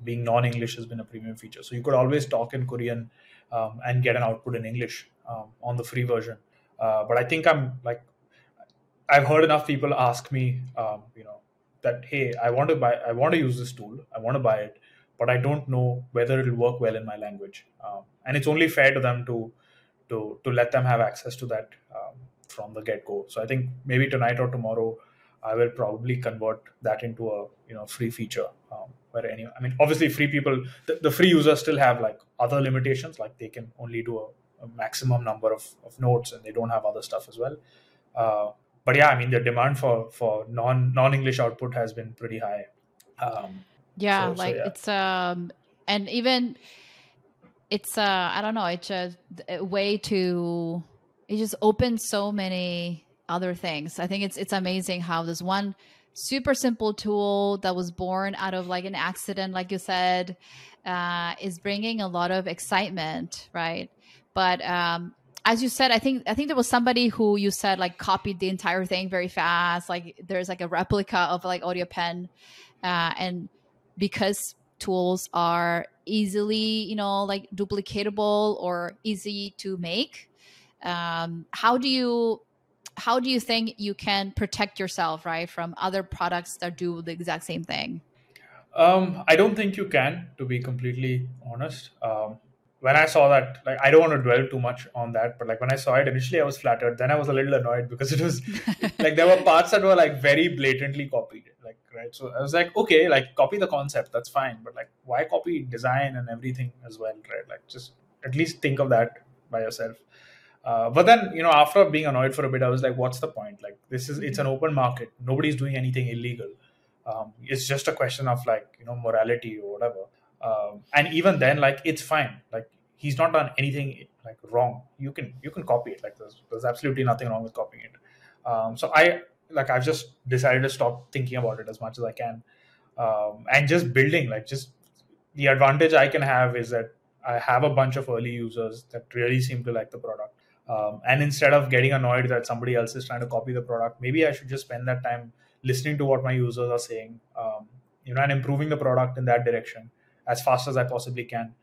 being non-English has been a premium feature. So you could always talk in Korean and get an output in English on the free version. But I think I've heard enough people ask me, that, hey, I want to use this tool, I want to buy it, but I don't know whether it'll work well in my language. And it's only fair to them to let them have access to that from the get-go. So I think maybe tonight or tomorrow, I will probably convert that into a free feature where obviously free people, the free users still have other limitations, like they can only do a maximum number of notes and they don't have other stuff as well. But yeah, the demand for non-English output has been pretty high. It's and even it's I don't know, it's a way to, it just opens so many other things. I think it's amazing how this one super simple tool that was born out of an accident, like you said, is bringing a lot of excitement, right? But as you said, I think there was somebody who you said copied the entire thing very fast. There's a replica of AudioPen, and because tools are easily duplicatable or easy to make, how do you think you can protect yourself, right, from other products that do the exact same thing? I don't think you can, to be completely honest. When I saw that, I don't want to dwell too much on that, but when I saw it initially, I was flattered. Then I was a little annoyed because it was there were parts that were very blatantly copied, right? So I was okay, copy the concept, that's fine. But why copy design and everything as well, right? Just at least think of that by yourself. But then, after being annoyed for a bit, I was what's the point? It's an open market. Nobody's doing anything illegal. It's just a question of morality or whatever. And even then, it's fine. He's not done anything wrong. You can copy it. There's absolutely nothing wrong with copying it. So I've just decided to stop thinking about it as much as I can, and just building. Just the advantage I can have is that I have a bunch of early users that really seem to like the product. And instead of getting annoyed that somebody else is trying to copy the product, maybe I should just spend that time listening to what my users are saying, and improving the product in that direction as fast as I possibly can,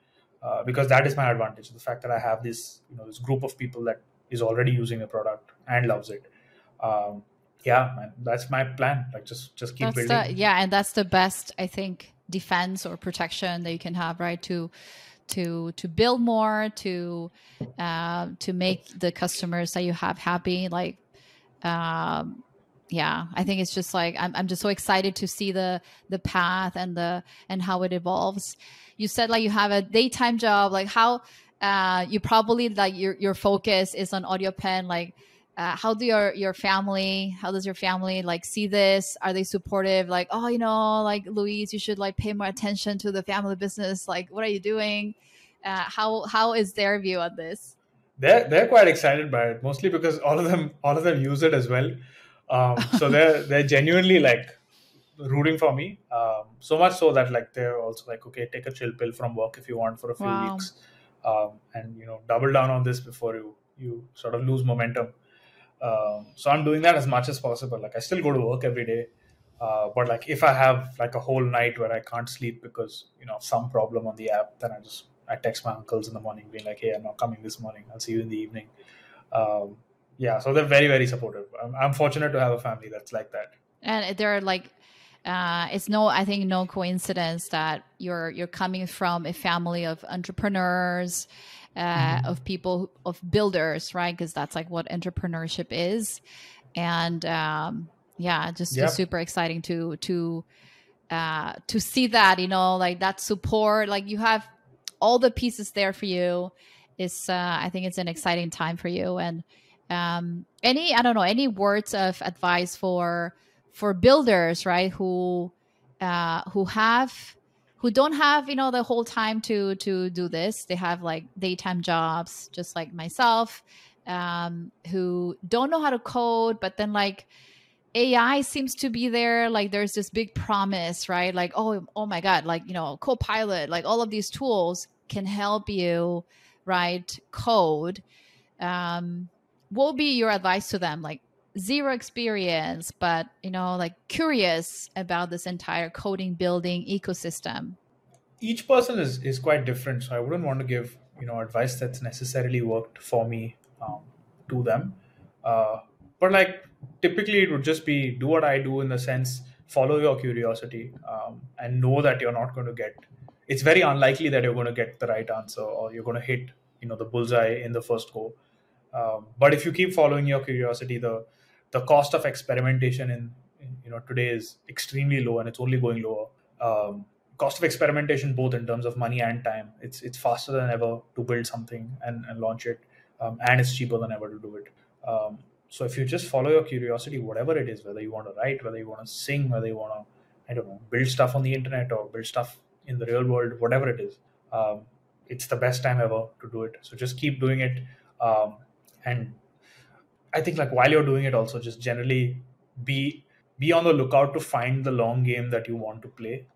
because that is my advantage. The fact that I have this, this group of people that is already using the product and loves it. Yeah, man, that's my plan. Just keep building. And that's the best, I think, defense or protection that you can have, right? To build more, to make the customers that you have happy. I think it's just I'm just so excited to see the path and how it evolves. You said you have a daytime job, how you probably your focus is on AudioPen. How do your family see this? Are they supportive? Luis, you should pay more attention to the family business. What are you doing? How is their view on this? They're quite excited by it, mostly because all of them use it as well. So they're genuinely rooting for me, so much so that they're also okay, take a chill pill from work if you want for a few weeks, and double down on this before you sort of lose momentum. So I'm doing that as much as possible. I still go to work every day, but if I have a whole night where I can't sleep because of some problem on the app, then I text my uncles in the morning being hey, I'm not coming this morning, I'll see you in the evening. Yeah, so they're very, very supportive. I'm fortunate to have a family that's like that. And they're it's no coincidence that you're coming from a family of entrepreneurs, of people, of builders, right? Because that's what entrepreneurship is. And super exciting to see that, that support, you have all the pieces there for you. I think it's an exciting time for you. And any words of advice for builders, right? Who don't have, the whole time to do this. They have daytime jobs, just like myself, who don't know how to code, but then AI seems to be there. There's this big promise, right? Oh my God, Copilot, all of these tools can help you write code. What would be your advice to them? zero experience, but, you know, like curious about this entire coding building ecosystem? Each person is quite different. So I wouldn't want to give, you know, advice that's necessarily worked for me to them. But like typically it would just be do what I do in the sense, follow your curiosity and know that you're not going to get, it's very unlikely that you're going to get the right answer or you're going to hit, you know, the bullseye in the first go. But if you keep following your curiosity, the cost of experimentation in you know, today is extremely low and it's only going lower. Cost of experimentation, both in terms of money and time, it's faster than ever to build something and launch it. And it's cheaper than ever to do it. So if you just follow your curiosity, whatever it is, whether you want to write, whether you want to sing, whether you want to, I don't know, build stuff on the internet or build stuff in the real world, whatever it is, it's the best time ever to do it. So just keep doing it. And I think like while you're doing it also, just generally be on the lookout to find the long game that you want to play.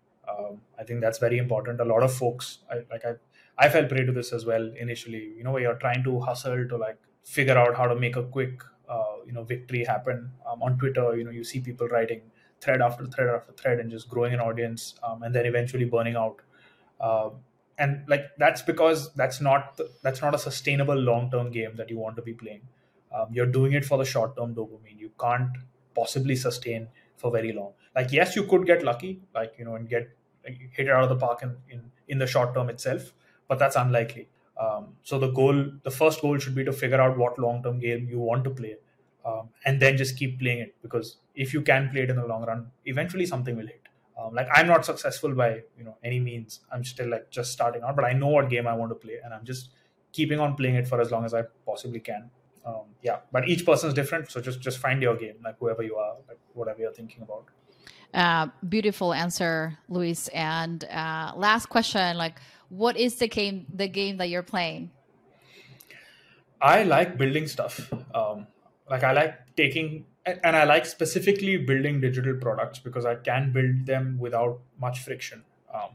I think that's very important. A lot of folks, I fell prey to this as well initially, you know, where you're trying to hustle to like figure out how to make a quick, you know, victory happen on Twitter. You know, you see people writing thread after thread after thread and just growing an audience and then eventually burning out. And like, that's because that's not a sustainable long-term game that you want to be playing. You're doing it for the short-term dopamine. You can't possibly sustain for very long. Like, yes, you could get lucky, like, you know, and get hit it out of the park in the short term itself, but that's unlikely. So the first goal should be to figure out what long-term game you want to play and then just keep playing it, because if you can play it in the long run, eventually something will hit. Like I'm not successful by, you know, any means. I'm still like just starting out, but I know what game I want to play and I'm just keeping on playing it for as long as I possibly can. But each person is different. So just find your game, like whoever you are, like whatever you're thinking about. Beautiful answer, Luis. And last question, like what is the game that you're playing? I like building stuff. Like I like taking, and I like specifically building digital products because I can build them without much friction.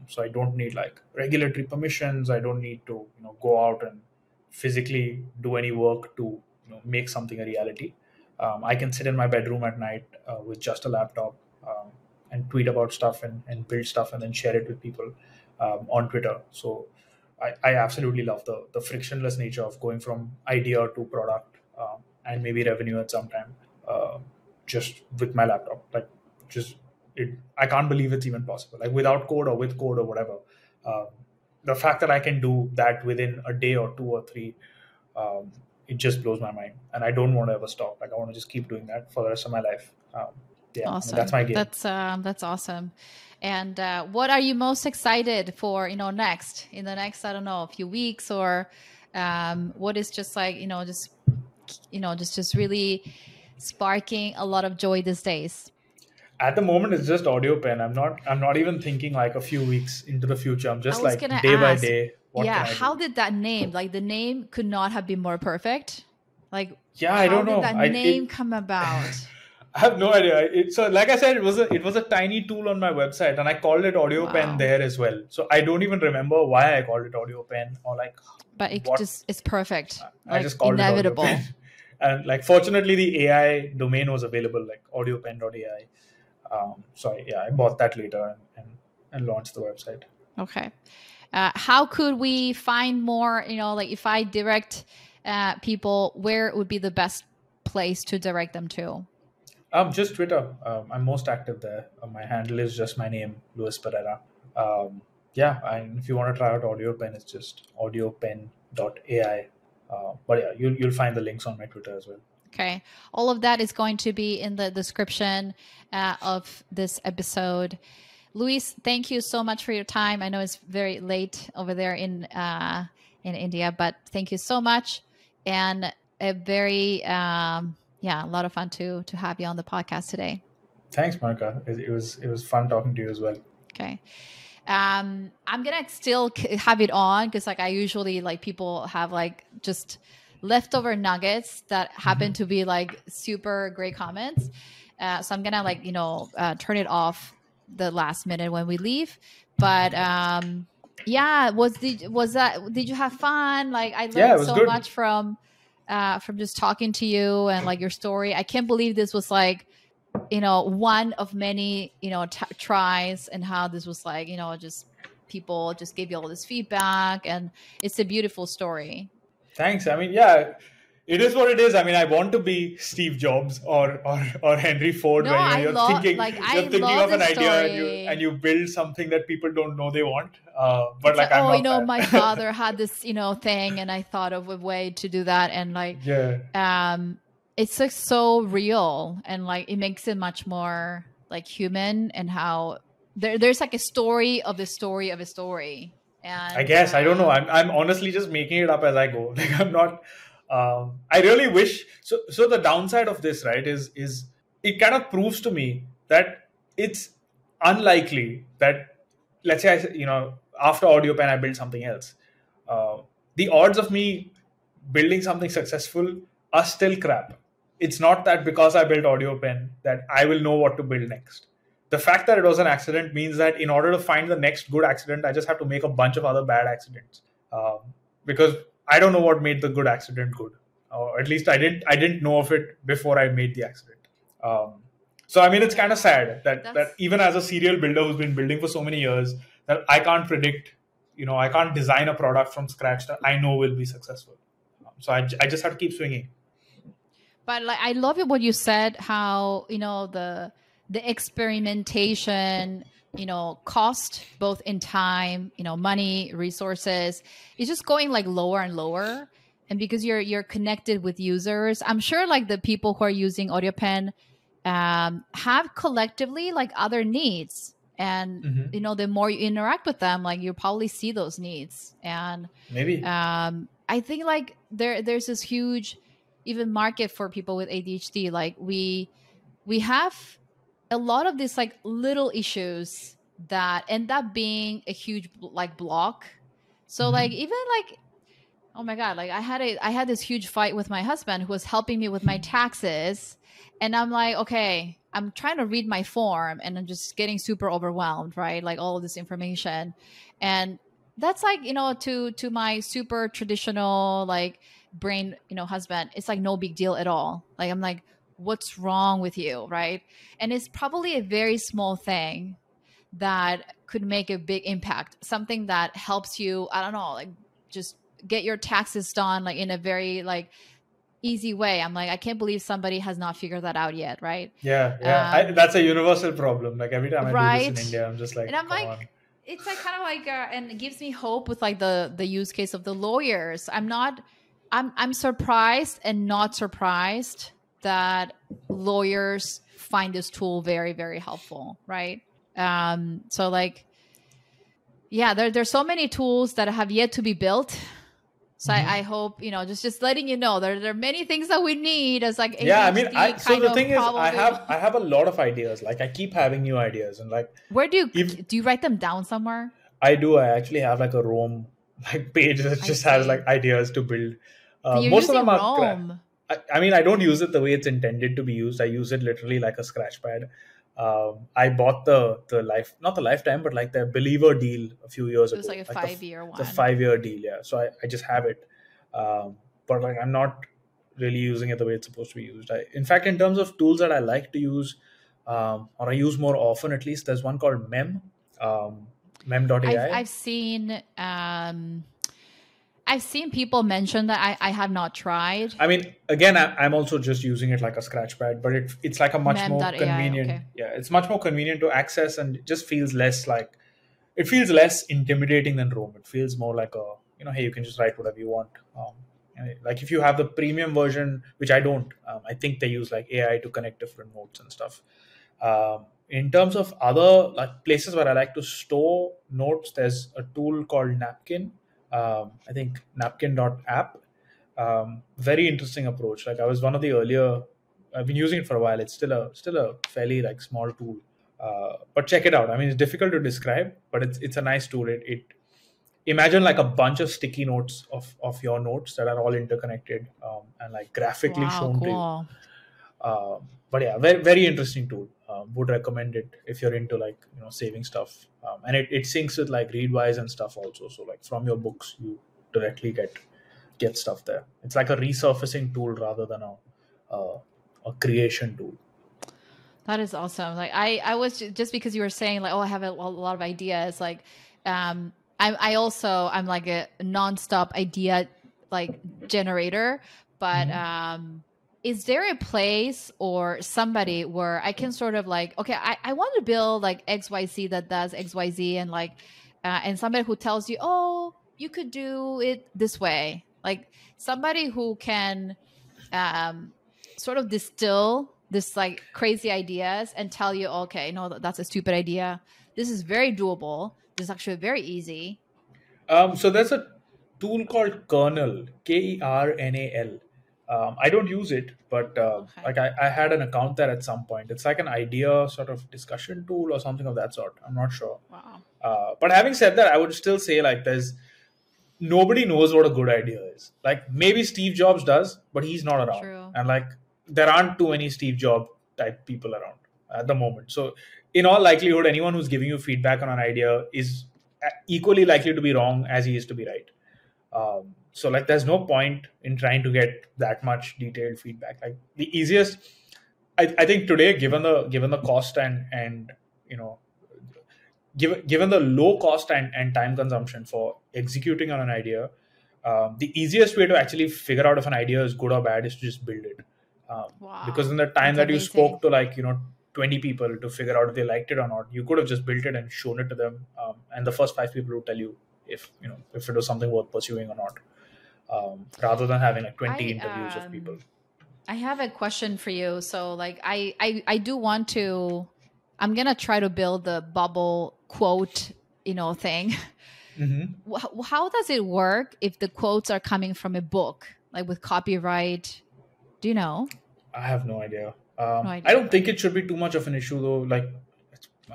So I don't need like regulatory permissions. I don't need to, you know, go out and physically do any work to, you know, make something a reality. I can sit in my bedroom at night with just a laptop and tweet about stuff and build stuff and then share it with people on Twitter. So I absolutely love the frictionless nature of going from idea to product and maybe revenue at some time. Just with my laptop, like I can't believe it's even possible, like without code or with code or whatever. The fact that I can do that within a day or two or three, it just blows my mind. And I don't want to ever stop. Like I want to just keep doing that for the rest of my life. Awesome. I mean, that's my game. That's awesome. And what are you most excited for, you know, next in the next, I don't know, a few weeks or what is just like, just really sparking a lot of joy these days? At the moment, it's just AudioPen. I'm not even thinking like a few weeks into the future. I'm just like day by day. How did that name? Like the name could not have been more perfect. Like I don't know. How did that name come about? I have no idea. So like I said, it was a tiny tool on my website, and I called it AudioPen there as well. So I don't even remember why I called it AudioPen or like. But it's perfect. I just called inevitable. It inevitable. And like, fortunately, the AI domain was available, like audiopen.ai. I bought that later and launched the website. Okay. How could we find more, you know, like if I direct people, where would be the best place to direct them to? Just Twitter. I'm most active there. My handle is just my name, Luis Pereira. And if you want to try out AudioPen, it's just audiopen.ai. You'll find the links on my Twitter as well. Okay. All of that is going to be in the description of this episode. Luis, thank you so much for your time. I know it's very late over there in India, but thank you so much. And a very, a lot of fun to have you on the podcast today. Thanks, Monica. It was fun talking to you as well. Okay. I'm going to still have it on because like I usually like people have like just leftover nuggets that happen to be like super great comments. So I'm going to like, you know, turn it off the last minute when we leave. But did you have fun? Like I learned so much from from just talking to you and like your story. I can't believe this was like, you know, one of many, you know, tries, and how this was like, you know, just people just gave you all this feedback, and it's a beautiful story. Thanks. I mean, yeah, it is what it is. I mean, I want to be Steve Jobs or Henry Ford. No, when you're thinking, like, you're thinking of an idea and you build something that people don't know they want. But it's like, I'm not that. My father had this, you know, thing, and I thought of a way to do that. And like, yeah. It's like so real, and like, it makes it much more like human, and how there's like a story of the story of a story. And I guess, I don't know. I'm honestly just making it up as I go. Like, I'm not, I really wish. So the downside of this, right, is it kind of proves to me that it's unlikely that, let's say, I, you know, after AudioPen, I build something else. The odds of me building something successful are still crap. It's not that because I built AudioPen that I will know what to build next. The fact that it was an accident means that in order to find the next good accident, I just have to make a bunch of other bad accidents, because I don't know what made the good accident good, or at least I didn't know of it before I made the accident. So, I mean, it's kind of sad that even as a serial builder who's been building for so many years, that I can't predict, you know, I can't design a product from scratch that I know will be successful. So I just have to keep swinging. But like, I love it what you said, how, you know, the experimentation, you know, cost both in time, you know, money, resources, it's just going like lower and lower. And because you're connected with users, I'm sure like the people who are using AudioPen have collectively like other needs. And, you know, the more you interact with them, like you probably see those needs. And maybe I think like there's this huge even market for people with ADHD. Like we have a lot of these like little issues that end up being a huge like block. So like, even like, oh my God, like I had this huge fight with my husband who was helping me with my taxes. And I'm like, okay, I'm trying to read my form and I'm just getting super overwhelmed, right? Like all of this information. And that's like, you know, to my super traditional, like brain, you know, husband, it's like no big deal at all. Like, I'm like, what's wrong with you, right? And it's probably a very small thing that could make a big impact. Something that helps you, I don't know, like just get your taxes done like in a very like easy way. I'm like, I can't believe somebody has not figured that out yet, right? Yeah, yeah. That's a universal problem. Like every time I do this in India, I'm just like, and I'm like, on. It's like kind of like, and it gives me hope with like the use case of the lawyers. I'm surprised and not surprised that lawyers find this tool very, very helpful, right? So like, yeah, there's so many tools that have yet to be built. So I hope, you know, just letting you know, there are many things that we need as like ADHD. Yeah, I mean, so the thing is, I have a lot of ideas. Like I keep having new ideas, and like, where do you write them down somewhere? I do. I actually have like a Roam like page that just has like ideas to build. Most of them are crap. I mean, I don't use it the way it's intended to be used. I use it literally like a scratch pad. I bought not the lifetime, but the Believer deal a few years ago. It was like a 5-year one. The 5-year deal, yeah. So I just have it. But like, I'm not really using it the way it's supposed to be used. In fact, in terms of tools that I like to use, or I use more often at least, there's one called Mem, mem.ai. I've seen people mention that. I have not tried. I mean, again, I'm also just using it like a scratch pad, but it's like a much more convenient. AI, okay. Yeah, it's much more convenient to access, and it just feels less like, it feels less intimidating than Roam. It feels more like a, you know, hey, you can just write whatever you want. Like if you have the premium version, which I don't, I think they use like AI to connect different notes and stuff. In terms of other like places where I like to store notes, there's a tool called Napkin. I think napkin.app, very interesting approach. Like I was one of the earlier, I've been using it for a while. It's still a fairly like small tool, but check it out. I mean, it's difficult to describe, but it's a nice tool. It imagine like a bunch of sticky notes of your notes that are all interconnected, and like graphically shown to you. But yeah, very, very interesting tool. Would recommend it if you're into like, you know, saving stuff. And it syncs with like Readwise and stuff also. So like from your books, you directly get get stuff there. It's like a resurfacing tool rather than a creation tool. That is awesome. Like I was just because you were saying like, oh, I have a lot of ideas. Like, I'm like a nonstop idea, like generator, but, is there a place or somebody where I can sort of like, okay, I want to build like XYZ that does XYZ, and like, and somebody who tells you, oh, you could do it this way. Like somebody who can, sort of distill this like crazy ideas and tell you, okay, no, that's a stupid idea. This is very doable. This is actually very easy. So there's a tool called Kernel, Kernal. I don't use it, but okay. Like I had an account there at some point. It's like an idea sort of discussion tool or something of that sort. I'm not sure. Wow. But having said that, I would still say like there's nobody knows what a good idea is. Like maybe Steve Jobs does, but he's not around. True. And like there aren't too many Steve Jobs type people around at the moment. So in all likelihood, anyone who's giving you feedback on an idea is equally likely to be wrong as he is to be right. So like, there's no point in trying to get that much detailed feedback. Like the easiest, I think today, given the cost and you know, given the low cost and time consumption for executing on an idea, the easiest way to actually figure out if an idea is good or bad is to just build it. Wow. Because in the time That's that amazing. You spoke to like, you know, 20 people to figure out if they liked it or not, you could have just built it and shown it to them. And the first 5 people would tell you if it was something worth pursuing or not, rather than having like 20 interviews of people. I have a question for you. So like, I do want to, I'm going to try to build the Bubble quote, you know, thing. Mm-hmm. How does it work if the quotes are coming from a book, like with copyright? Do you know? I have no idea. I don't think it should be too much of an issue though. Like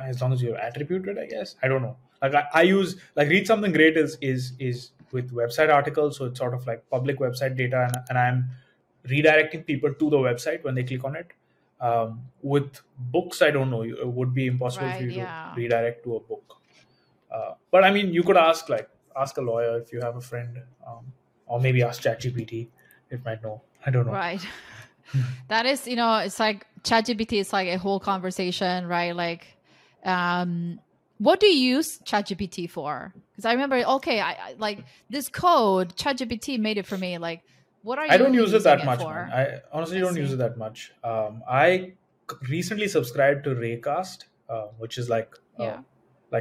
as long as you're attributed, I guess, I don't know. Like I use like Read Something Great is with website articles. So it's sort of like public website data and I'm redirecting people to the website when they click on it. With books, I don't know. It would be impossible for you to redirect to a book. But I mean, you could ask a lawyer if you have a friend, or maybe ask ChatGPT. It might know. I don't know. Right. That is, you know, it's like ChatGPT is like a whole conversation, right? Like, what do you use ChatGPT for? Because I remember, okay, I like this code, ChatGPT made it for me. Like, what are you? I don't use it that much. Man. I honestly don't use it that much. I recently subscribed to Raycast, which is like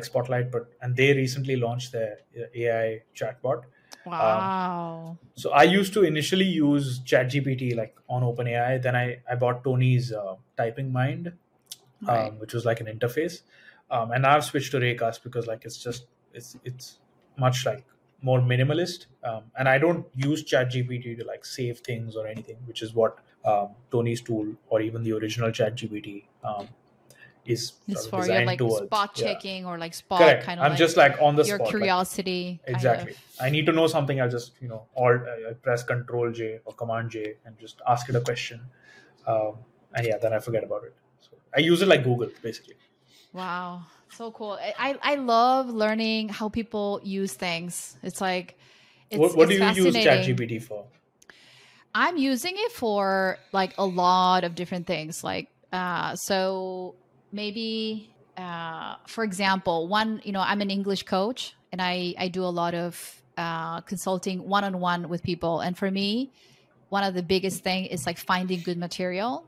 Spotlight, and they recently launched their AI chatbot. Wow. So I used to initially use ChatGPT like on OpenAI. Then I bought Tony's Typing Mind, right. Which was like an interface. And now I've switched to Raycast because like it's much like more minimalist. And I don't use ChatGPT to like save things or anything, which is what Tony's tool or even the original ChatGPT is sort of designed like towards. Spot checking or like spot Correct. Kind of. I'm like just like on the your spot. Your curiosity. Like, exactly. I need to know something. I'll just I press Control J or Command J and just ask it a question, then I forget about it. So I use it like Google basically. Wow, so cool! I love learning how people use things. It's like, what do you use ChatGPT for? I'm using it for like a lot of different things. Like, so maybe for example, one, you know, I'm an English coach and I do a lot of consulting one-on-one with people. And for me, one of the biggest thing is like finding good material.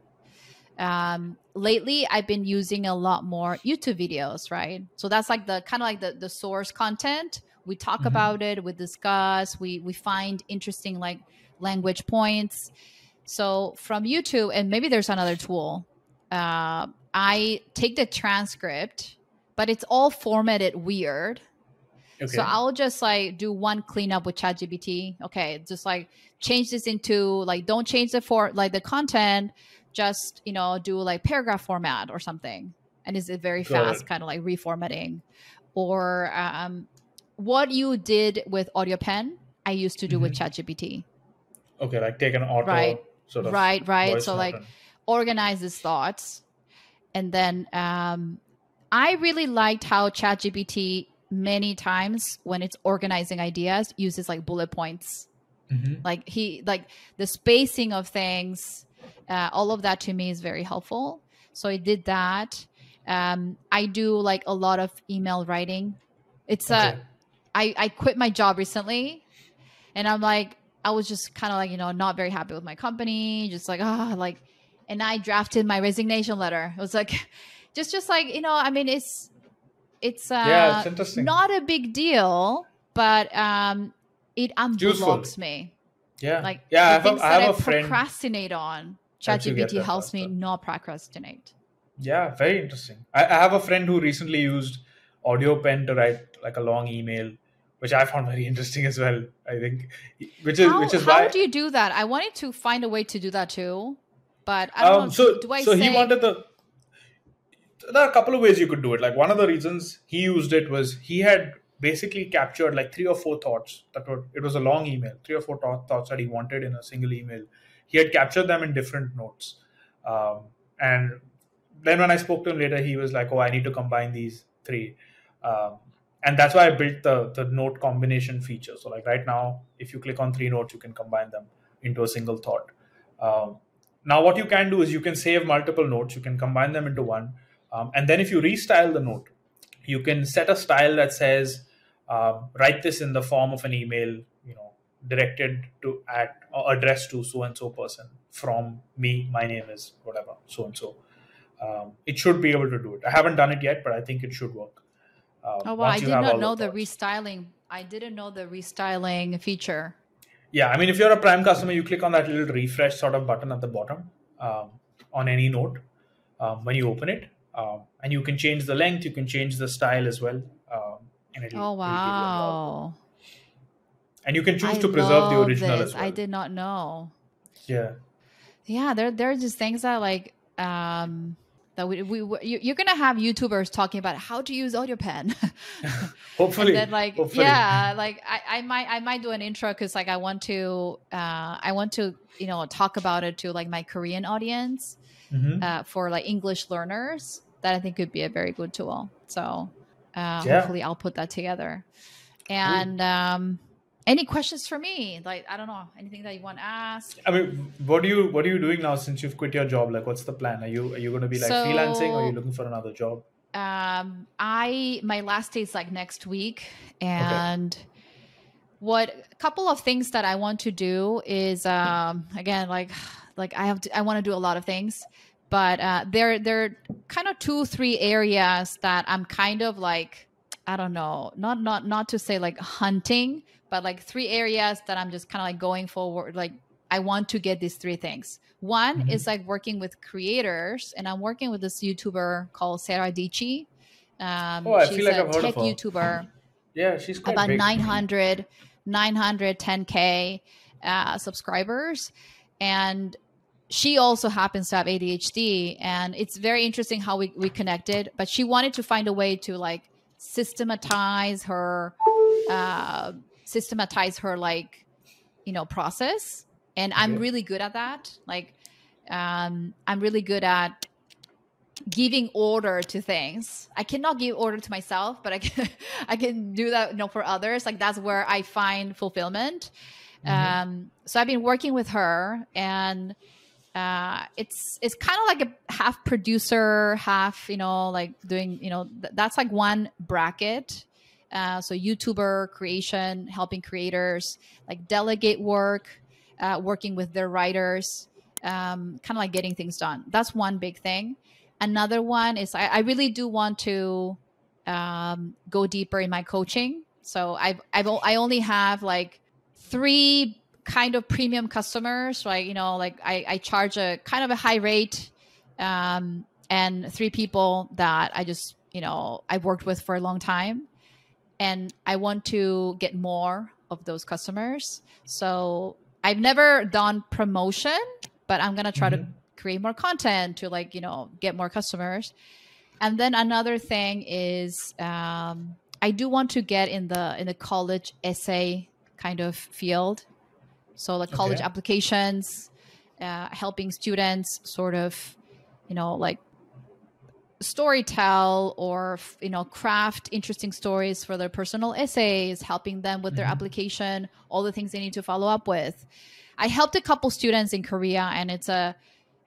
Lately I've been using a lot more YouTube videos, right? So that's like the kind of like the source content. We talk mm-hmm. about it, we discuss, we find interesting like language points. So from YouTube, and maybe there's another tool, I take the transcript, but it's all formatted weird. Okay. So I'll just like do one cleanup with ChatGPT. Okay. Just like change this into like, don't change the content, just, you know, do like paragraph format or something. And is it very fast kind of like reformatting, or what you did with AudioPen, I used to do mm-hmm. with ChatGPT. Okay. Like take an auto. Right. Sort of right. So like organize his thoughts. And then I really liked how ChatGPT many times when it's organizing ideas uses like bullet points. Mm-hmm. Like the spacing of things, all of that to me is very helpful. So I did that. I do like a lot of email writing. It's I quit my job recently, and I'm like, I was just kind of like, you know, not very happy with my company, just like, and I drafted my resignation letter. It was like, just like, you know, I mean, it's interesting. Not a big deal, but it unblocks me. Yeah. Like, yeah, I have a friend procrastinate on. ChatGPT helps me not procrastinate. Yeah, very interesting. I have a friend who recently used AudioPen to write like a long email, which I found very interesting as well, I think. How do you do that? I wanted to find a way to do that too, but I don't know. There are a couple of ways you could do it. Like one of the reasons he used it was he had basically captured like 3 or 4 thoughts. It was a long email, 3 or 4 thoughts that he wanted in a single email. He had captured them in different notes. And then when I spoke to him later, he was like, oh, I need to combine these 3. And that's why I built the note combination feature. So like right now, if you click on 3 notes, you can combine them into a single thought. Now, what you can do is you can save multiple notes. You can combine them into one. And then if you restyle the note, you can set a style that says, write this in the form of an email, you know, directed to or addressed to so-and-so person from me. My name is whatever, so-and-so. It should be able to do it. I haven't done it yet, but I think it should work. Oh, wow. I did not know the restyling. I didn't know the restyling feature. Yeah. I mean, if you're a Prime customer, you click on that little refresh sort of button at the bottom on any note when you open it. And you can change the length. You can change the style as well. And oh, wow. And you can choose to preserve the original as well. I did not know. Yeah. Yeah. There are just things that like... that you're gonna have YouTubers talking about how to use AudioPen. Hopefully, then, like yeah, like I might do an intro because like I want to you know talk about it to like my Korean audience for like English learners that I think could be a very good tool. So hopefully I'll put that together. And any questions for me? Like I don't know, anything that you want to ask? I mean, what are you doing now since you've quit your job? Like, what's the plan? Are you going to be like freelancing, or are you looking for another job? My last day is like next week, and a couple of things that I want to do is again like I want to do a lot of things, but there are kind of 2-3 areas that I'm kind of like I don't know, not to say like hunting. But like 3 areas that I'm just kind of like going forward. Like I want to get these 3 things. One is like working with creators, and I'm working with this YouTuber called Sarah Dichi. She's like a tech YouTuber. Yeah, she's quite about big. 910K subscribers, and she also happens to have ADHD. And it's very interesting how we connected. But she wanted to find a way to like systematize her. Like, you know, process. And I'm really good at that. Like, I'm really good at giving order to things. I cannot give order to myself, but I can do that, you know, for others. Like that's where I find fulfillment. So I've been working with her, and it's kind of like a half producer, half, you know, like doing, you know, that's like one bracket. So YouTuber creation, helping creators, like delegate work, working with their writers, kind of like getting things done. That's one big thing. Another one is I really do want to go deeper in my coaching. So I only have like 3 kind of premium customers, right? You know, like I charge a kind of a high rate and 3 people that I just, you know, I've worked with for a long time. And I want to get more of those customers. So I've never done promotion, but I'm going to try to create more content to like, you know, get more customers. And then another thing is I do want to get in the college essay kind of field. So like college applications, helping students sort of, you know, like storytell or, you know, craft interesting stories for their personal essays, helping them with their application, all the things they need to follow up with. I helped a couple students in Korea, and it's a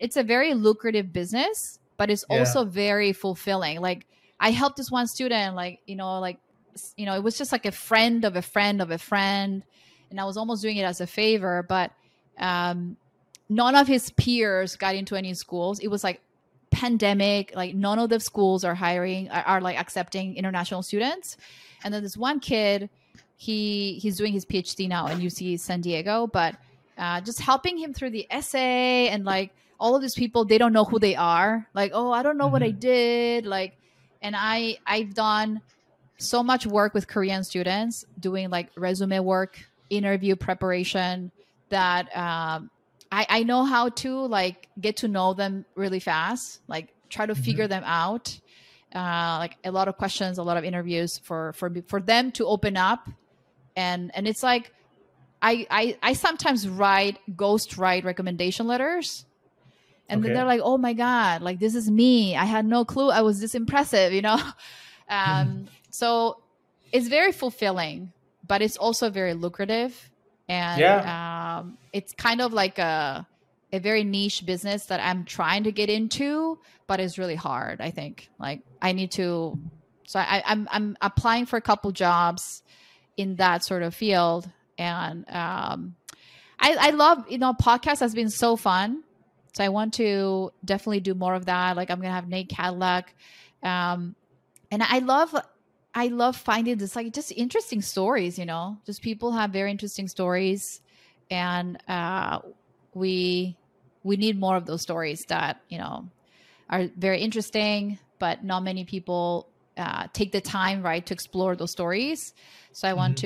very lucrative business, but it's also very fulfilling. Like, I helped this one student, like, it was just like a friend of a friend of a friend. And I was almost doing it as a favor, but none of his peers got into any schools. It was like pandemic, like none of the schools are hiring, are like accepting international students. And then this one kid, he's doing his PhD now in UC San Diego, but just helping him through the essay and like all of these people, they don't know who they are. Like, oh, I don't know what I did. Like, and I've done so much work with Korean students doing like resume work, interview preparation, that I know how to like get to know them really fast, like try to figure them out. Like a lot of questions, a lot of interviews for them to open up. And it's like, I sometimes ghost write recommendation letters. And then they're like, oh my God, like this is me. I had no clue I was this impressive, you know? So it's very fulfilling, but it's also very lucrative. And it's kind of like a very niche business that I'm trying to get into, but it's really hard, I think. Like I need to, so I'm applying for a couple jobs in that sort of field. And I love, you know, podcast has been so fun. So I want to definitely do more of that. Like I'm going to have Nate Cadillac. And I love finding this, like just interesting stories, you know, just people have very interesting stories, and we need more of those stories that, you know, are very interesting, but not many people take the time, right, to explore those stories. So I want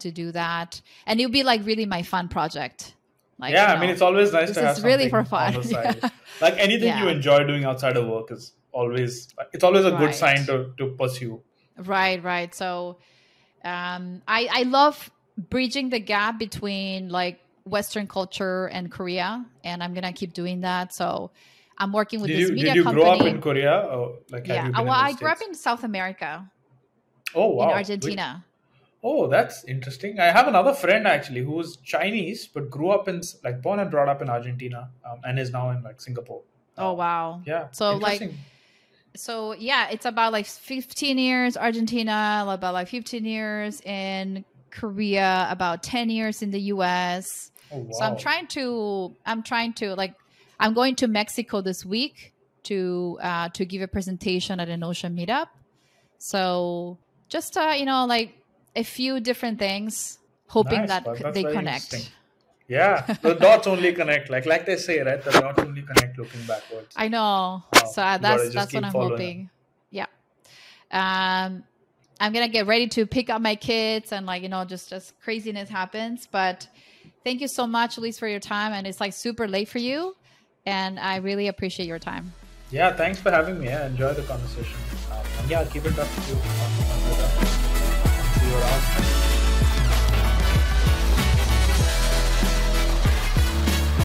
to do that, and it'll be like really my fun project. Like, yeah, you know, I mean, it's always nice to have something really for fun. On the side. Yeah. Like anything you enjoy doing outside of work is always a good sign to pursue. Right. So I love bridging the gap between like Western culture and Korea, and I'm gonna keep doing that. So I'm working with this media company. Did you grow up in Korea? Or like, have you been in the States? I grew up in South America. Oh, wow. In Argentina. Oh, that's interesting. I have another friend actually who's Chinese, but grew up in, like, born and brought up in Argentina, and is now in like Singapore. Oh, wow. Yeah. So like, so yeah, it's about like 15 years Argentina, about like 15 years in Korea, about 10 years in the US. Oh, wow. So I'm trying to like, I'm going to Mexico this week to give a presentation at a Notion meetup. So just, you know, like, a few different things, hoping that they connect. Yeah, the dots only connect. Like they say, right? The dots only connect looking backwards. I know. So that's what I'm hoping. Them. Yeah. I'm going to get ready to pick up my kids, and like, you know, just craziness happens. But thank you so much, Luis, for your time. And it's like super late for you, and I really appreciate your time. Yeah, thanks for having me. I enjoyed the conversation. And yeah, keep in touch with you. You're out.